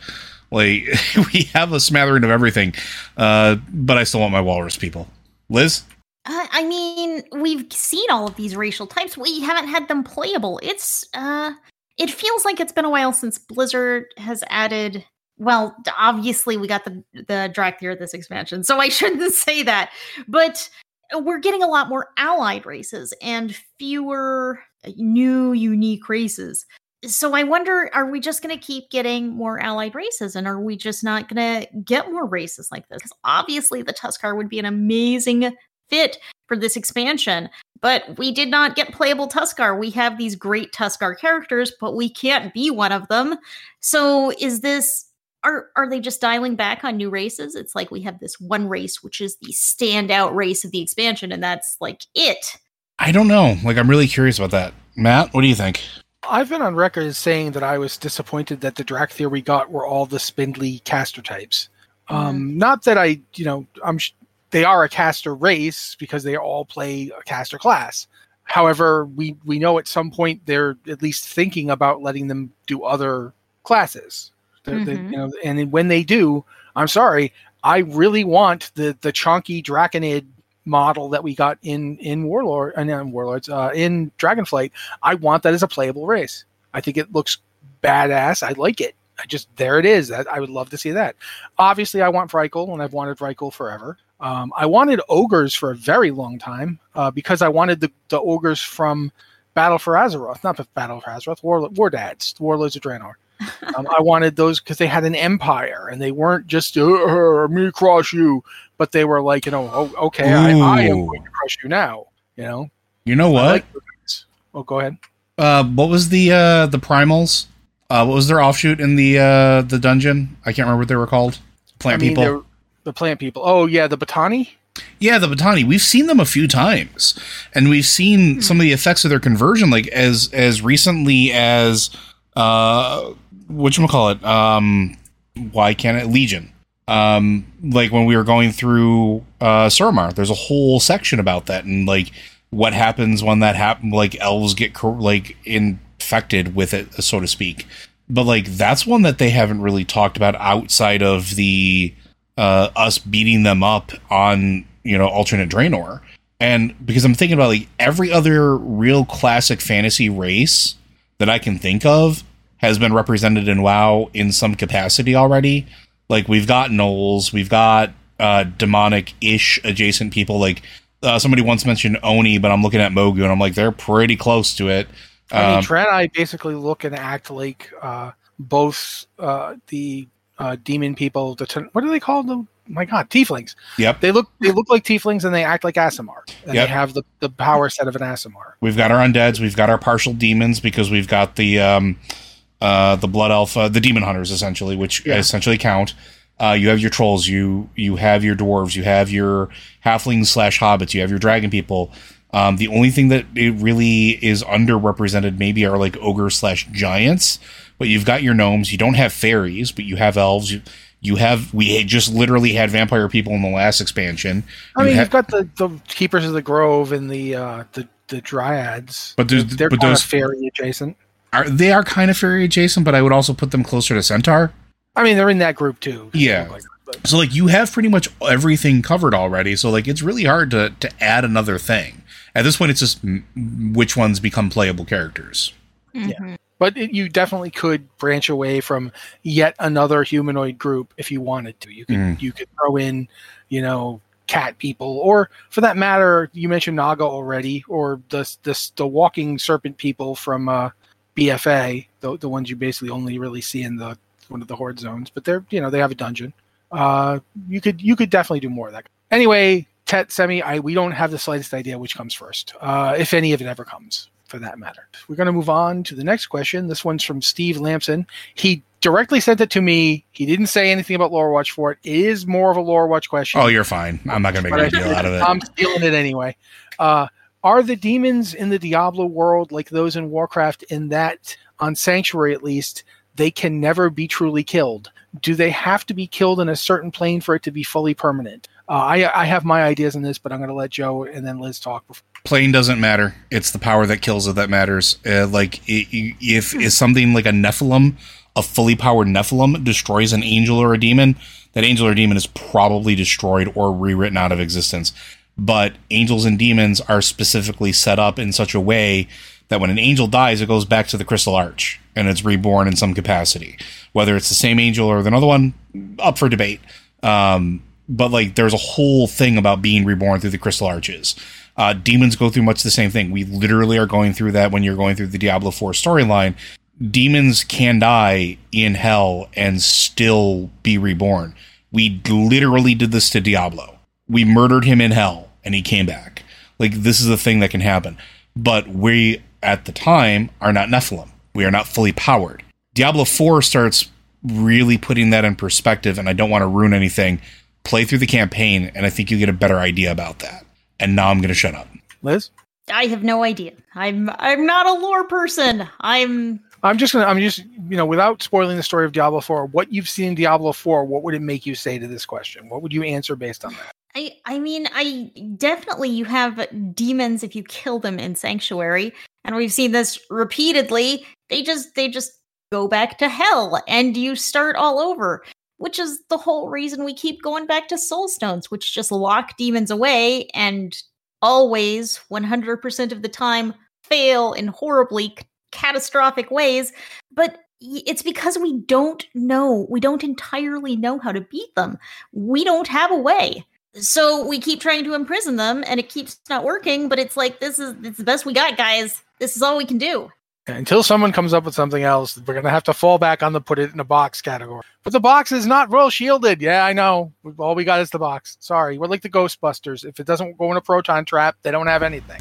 Like we have a smattering of everything, uh, but I still want my walrus people. Liz? Uh, I mean, we've seen all of these racial types. We haven't had them playable. It's uh, it feels like it's been a while since Blizzard has added. Well, obviously we got the the Drakthir this expansion, so I shouldn't say that. But we're getting a lot more allied races and fewer new unique races. So I wonder, are we just going to keep getting more allied races, and are we just not going to get more races like this? Because obviously the Tuskar would be an amazing fit for this expansion, but we did not get playable Tuskar. We have these great Tuskar characters, but we can't be one of them. So is this... Are are they just dialing back on new races? It's like we have this one race, which is the standout race of the expansion, and that's like it. I don't know. Like, I'm really curious about that. Matt, what do you think? I've been on record as saying that I was disappointed that the Drakthir we got were all the spindly caster types. Mm-hmm. Um, not that I, you know, I'm sh- they are a caster race because they all play a caster class. However, we, we know at some point they're at least thinking about letting them do other classes. The, mm-hmm. the, you know, and when they do, I'm sorry, I really want the the chonky Draconid model that we got in in Warlord and uh, Warlords uh, in Dragonflight. I want that as a playable race. I think it looks badass. I like it. I just there it is. I, I would love to see that. Obviously, I want Vrykul, and I've wanted Vrykul forever. Um, I wanted ogres for a very long time uh, because I wanted the the ogres from Battle for Azeroth, not Battle for Azeroth, War War Dads, Warlords of Draenor. um, I wanted those because they had an empire and they weren't just uh, me cross you, but they were like, you know, oh, okay, I, I am going to crush you now. You know, you know what? Like oh, go ahead. Uh, what was the uh, the primals? Uh, what was their offshoot in the uh, the dungeon? I can't remember what they were called. Plant I mean, people. The plant people. Oh yeah, the Batani. Yeah, the Batani. We've seen them a few times, and we've seen hmm. some of the effects of their conversion, like as as recently as. Uh, Whatchamacallit, um, why can't it? Legion. Um, like when we were going through uh, Suramar, there's a whole section about that and like what happens when that happens, like elves get co- like infected with it, so to speak. But like that's one that they haven't really talked about outside of the uh, us beating them up on, you know, alternate Draenor. And because I'm thinking about like every other real classic fantasy race that I can think of has been represented in WoW in some capacity already. Like, we've got gnolls, we've got uh, demonic-ish adjacent people. Like, uh, somebody once mentioned Oni, but I'm looking at Mogu, and I'm like, they're pretty close to it. Um, I mean, Draenei basically look and act like uh, both uh, the uh, demon people, the ten- what are they called? The, my God, tieflings. Yep. They look they look like tieflings, and they act like Asimar. And yep. They have the, the power set of an Asimar. We've got our undeads, we've got our partial demons, because we've got the... Um, uh, the Blood Elf, uh, the Demon Hunters, essentially, which yeah. essentially count. Uh, you have your trolls, you you have your dwarves, you have your halflings slash hobbits, you have your dragon people. Um, the only thing that it really is underrepresented maybe are like ogres slash giants, but you've got your gnomes. You don't have fairies, but you have elves. You, you have we just literally had vampire people in the last expansion. I you mean, ha- you've got the, the keepers of the grove and the uh, the the dryads, but they're, they're but kind those, of fairy adjacent. Are they are kind of fairy adjacent, but I would also put them closer to centaur. I mean, they're in that group too. Yeah. Like that, so like you have pretty much everything covered already. So like it's really hard to to add another thing. At this point, it's just m- which ones become playable characters. Mm-hmm. Yeah, but it, you definitely could branch away from yet another humanoid group if you wanted to. You could mm. you could throw in, you know, cat people, or for that matter, you mentioned Naga already, or the the, the walking serpent people from uh, B F A, the the ones you basically only really see in the one of the horde zones. But they're you know they have a dungeon. Uh, you could you could definitely do more of that. Anyway. Tet, Semi, I, we don't have the slightest idea which comes first, uh, if any of it ever comes, for that matter. We're going to move on to the next question. This one's from Steve Lampson. He directly sent it to me. He didn't say anything about Lore Watch for it. It is more of a Lore Watch question. Oh, you're fine. I'm not going to make a big deal out of it. I'm stealing it anyway. Uh, are the demons in the Diablo world like those in Warcraft in that, on Sanctuary at least, they can never be truly killed? Do they have to be killed in a certain plane for it to be fully permanent? Uh, I, I have my ideas on this, but I'm going to let Joe and then Liz talk. Before. Plane doesn't matter. It's the power that kills it that matters. Uh, like it, if is something like a Nephilim, a fully powered Nephilim destroys an angel or a demon, that angel or demon is probably destroyed or rewritten out of existence. But angels and demons are specifically set up in such a way that when an angel dies, it goes back to the Crystal Arch and it's reborn in some capacity, whether it's the same angel or another one, up for debate. Um, But, like, there's a whole thing about being reborn through the Crystal Arches. Uh, demons go through much the same thing. We literally are going through that when you're going through the Diablo four storyline. Demons can die in hell and still be reborn. We literally did this to Diablo. We murdered him in hell, and he came back. Like, this is a thing that can happen. But we, at the time, are not Nephilim. We are not fully powered. Diablo four starts really putting that in perspective, and I don't want to ruin anything. Play through the campaign, and I think you get a better idea about that. And now I'm going to shut up. Liz? I have no idea. I'm I'm not a lore person. I'm I'm just going to, I'm just, you know, without spoiling the story of Diablo four, what you've seen in Diablo four, what would it make you say to this question? What would you answer based on that? I, I mean, I definitely, you have demons if you kill them in Sanctuary. And we've seen this repeatedly. They just, they just go back to hell, and you start all over. Which is the whole reason we keep going back to Soulstones, which just lock demons away and always, one hundred percent of the time, fail in horribly c- catastrophic ways. But it's because we don't know. We don't entirely know how to beat them. We don't have a way. So we keep trying to imprison them, and it keeps not working. But it's like, this is it's the best we got, guys. This is all we can do. Until someone comes up with something else, we're going to have to fall back on the put it in a box category. But the box is not well shielded. Yeah, I know. All we got is the box. Sorry. We're like the Ghostbusters. If it doesn't go in a proton trap, they don't have anything.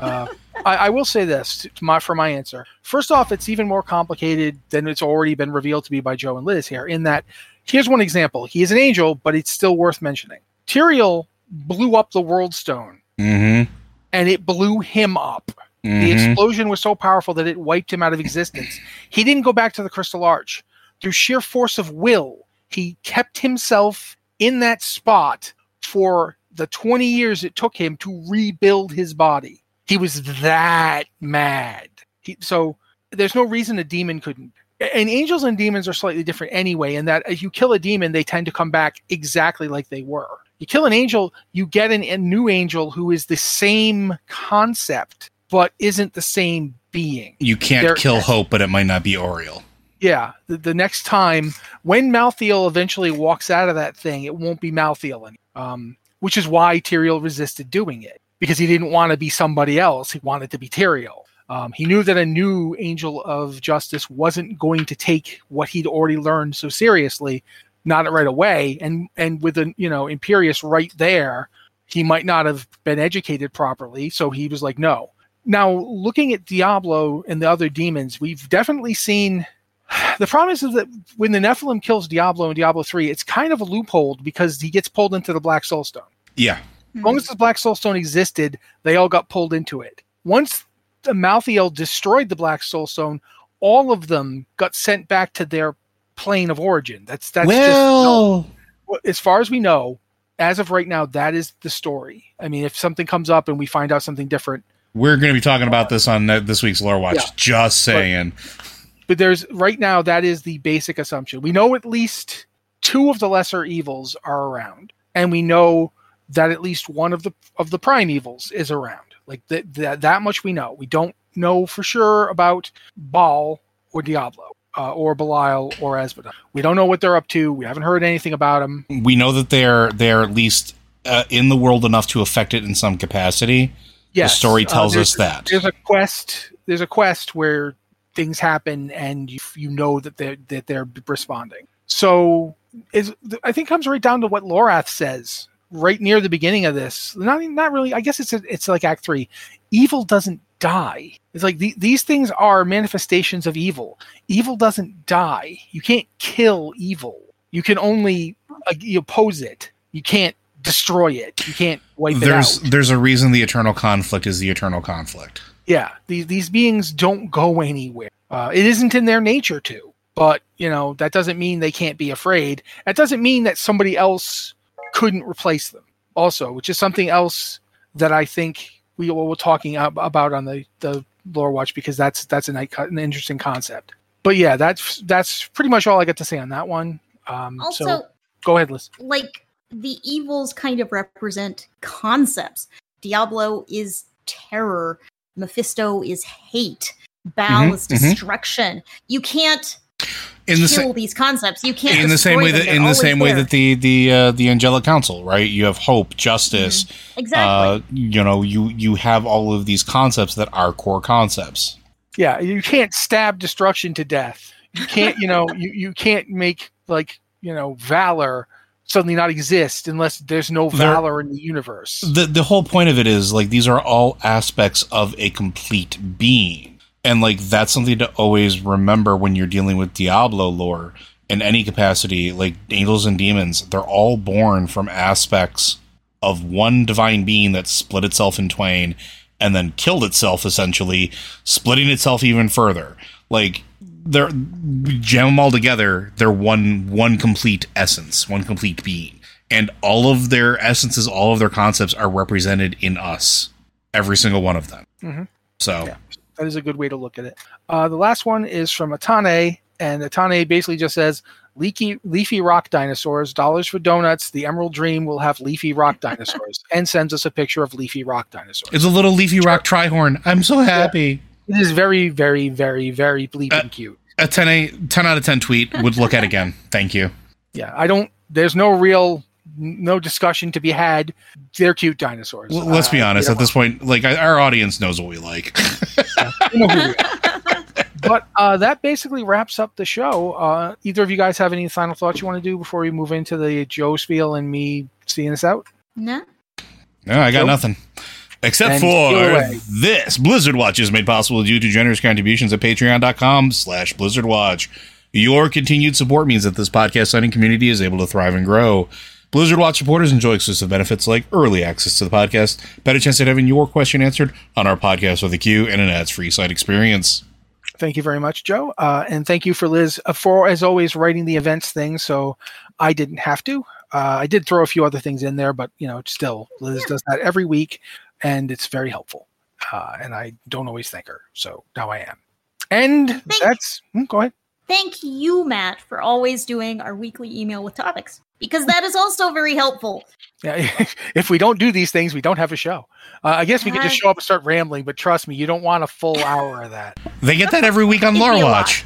uh, I, I will say this to my, for my answer. First off, it's even more complicated than it's already been revealed to me by Joe and Liz here, in that here's one example. He is an angel, but it's still worth mentioning. Tyrael blew up the World Stone, mm-hmm. and it blew him up. Mm-hmm. The explosion was so powerful that it wiped him out of existence. He didn't go back to the Crystal Arch. Through sheer force of will, he kept himself in that spot for the twenty years it took him to rebuild his body. He was that mad. He, so there's no reason a demon couldn't. And angels and demons are slightly different anyway, in that if you kill a demon, they tend to come back exactly like they were. You kill an angel, you get an, a new angel who is the same concept, but isn't the same being. You can't They're, kill Hope, but it might not be Oriel. Yeah, the, the next time, when Malthiel eventually walks out of that thing, it won't be Malthiel anymore, um, which is why Tyrael resisted doing it, because he didn't want to be somebody else. He wanted to be Tyrael. Um, he knew that a new Angel of Justice wasn't going to take what he'd already learned so seriously, not right away, and and with an, you know, Imperius right there, he might not have been educated properly, so he was like, no. Now, looking at Diablo and the other demons, we've definitely seen... The problem is that when the Nephilim kills Diablo in Diablo three, it's kind of a loophole because he gets pulled into the Black Soulstone. Yeah. Mm-hmm. As long as the Black Soulstone existed, they all got pulled into it. Once the Malthiel destroyed the Black Soulstone, all of them got sent back to their plane of origin. That's that's well... just no, as far as we know, as of right now, that is the story. I mean, if something comes up and we find out something different, we're going to be talking about this on this week's Lore Watch. Yeah. Just saying. But, But there's right now, that is the basic assumption. We know at least two of the lesser evils are around, and we know that at least one of the of the prime evils is around. Like that that that much we know. We don't know for sure about Baal or Diablo uh, or Belial or Azbadon. We don't know what they're up to. We haven't heard anything about them. We know that they're they're at least uh, in the world enough to affect it in some capacity. Yes, the story tells uh, us that there's a quest. There's a quest where things happen, and you, you know that they're, that they're responding. So is, I think it comes right down to what Lorath says right near the beginning of this. Not not really. I guess it's a, it's like Act Three. Evil doesn't die. It's like the, these things are manifestations of evil. Evil doesn't die. You can't kill evil. You can only uh, you oppose it. You can't destroy it. You can't wipe there's, it out. There's a reason the eternal conflict is the eternal conflict. Yeah, these these beings don't go anywhere. Uh, it isn't in their nature to, but you know that doesn't mean they can't be afraid. That doesn't mean that somebody else couldn't replace them. Also, which is something else that I think we were talking about on the, the Lore Watch, because that's that's an, an interesting concept. But yeah, that's that's pretty much all I got to say on that one. Um, also, so go ahead, Liz. Like the evils kind of represent concepts. Diablo is terror. Mephisto is hate. Baal mm-hmm, is destruction. Mm-hmm. You can't in the kill sa- these concepts. You can't in the same way that in the same there. way that the the uh, the angelic council, right? You have hope, justice, mm-hmm. exactly. Uh, you know, you you have all of these concepts that are core concepts. Yeah, you can't stab destruction to death. You can't, you know, you, you can't make like you know valor suddenly not exist unless there's no valor there, in the universe. The the whole point of it is like these are all aspects of a complete being. And like that's something to always remember when you're dealing with Diablo lore in any capacity, like angels and demons, they're all born from aspects of one divine being that split itself in twain and then killed itself, essentially, splitting itself even further. Like They're jam them all together. They're one, one complete essence, one complete being, and all of their essences, all of their concepts are represented in us. Every single one of them. Mm-hmm. So yeah, that is a good way to look at it. Uh, the last one is from Atane, and Atane basically just says, "Leaky, leafy rock dinosaurs. Dollars for donuts. The Emerald Dream will have leafy rock dinosaurs," and sends us a picture of leafy rock dinosaurs. It's a little leafy rock trihorn. I'm so happy. Yeah. It is very, very, very, very bleeping uh, cute. A ten, eight, ten out of ten tweet would look at again. Thank you. Yeah, I don't. There's no real, no discussion to be had. They're cute dinosaurs. Well, let's uh, be honest. At this point, like I, our audience knows what we like. Yeah, we know who we are. But uh, that basically wraps up the show. Uh, either of you guys have any final thoughts you want to do before we move into the Joe spiel and me seeing us out? No. No, I got Joe? nothing. Except for this, Blizzard Watch is made possible due to generous contributions at patreon.com slash Blizzard Watch. Your continued support means that this podcast signing community is able to thrive and grow. Blizzard Watch supporters enjoy exclusive benefits like early access to the podcast, better chance at having your question answered on our podcast with a queue, and an ads-free site experience. Thank you very much, Joe. Uh, and thank you for Liz uh, for, as always, writing the events thing so I didn't have to. Uh, I did throw a few other things in there, but, you know, still, Liz yeah. does that every week. And it's very helpful. Uh, and I don't always thank her. So now I am. And thank that's... Mm, go ahead. Thank you, Matt, for always doing our weekly email with topics. Because that is also very helpful. Yeah, if we don't do these things, we don't have a show. Uh, I guess we could just show up and start rambling. But trust me, you don't want a full hour of that. They get that every week on Lore Watch.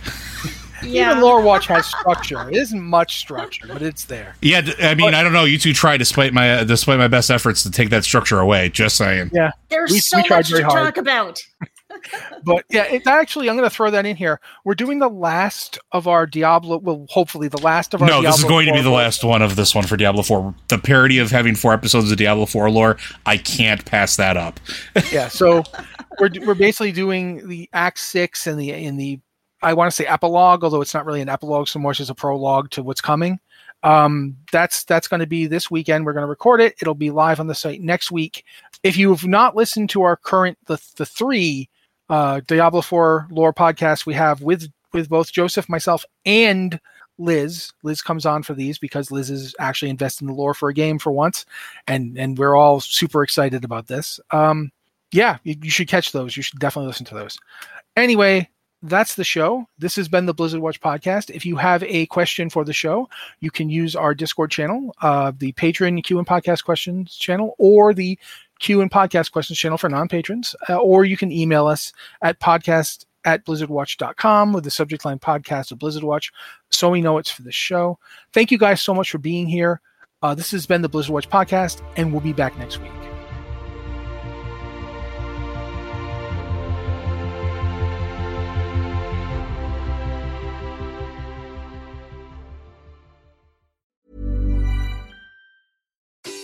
Yeah. Even Lore Watch has structure. It isn't much structure, but it's there. Yeah, I mean, but, I don't know. You two try, despite my uh, despite my best efforts, to take that structure away. Just saying. Yeah, there's we, so we much to hard. talk about. But yeah, it's actually, I'm going to throw that in here. We're doing the last of our Diablo, well, hopefully the last of our no, Diablo No, this is going to be the lore. last one of this one for Diablo four. The parody of having four episodes of Diablo four lore, I can't pass that up. Yeah, so we're we're basically doing the Act six and the, and the I want to say epilogue, although it's not really an epilogue, so more it's just a prologue to what's coming. Um, that's that's going to be this weekend. We're going to record it. It'll be live on the site next week. If you have not listened to our current the the three uh, Diablo four lore podcasts we have with with both Joseph, myself, and Liz. Liz comes on for these because Liz is actually invested in the lore for a game for once, and and we're all super excited about this. Um, yeah, you, you should catch those. You should definitely listen to those. Anyway. That's the show. This has been the Blizzard Watch Podcast. If you have a question for the show, you can use our Discord channel, uh, the Patreon Q and Podcast Questions channel, or the Q and Podcast Questions channel for non-patrons, uh, or you can email us at podcast at blizzard watch dot com with the subject line podcast of Blizzard Watch, so we know it's for the show. Thank you guys so much for being here. Uh, this has been the Blizzard Watch Podcast, and we'll be back next week.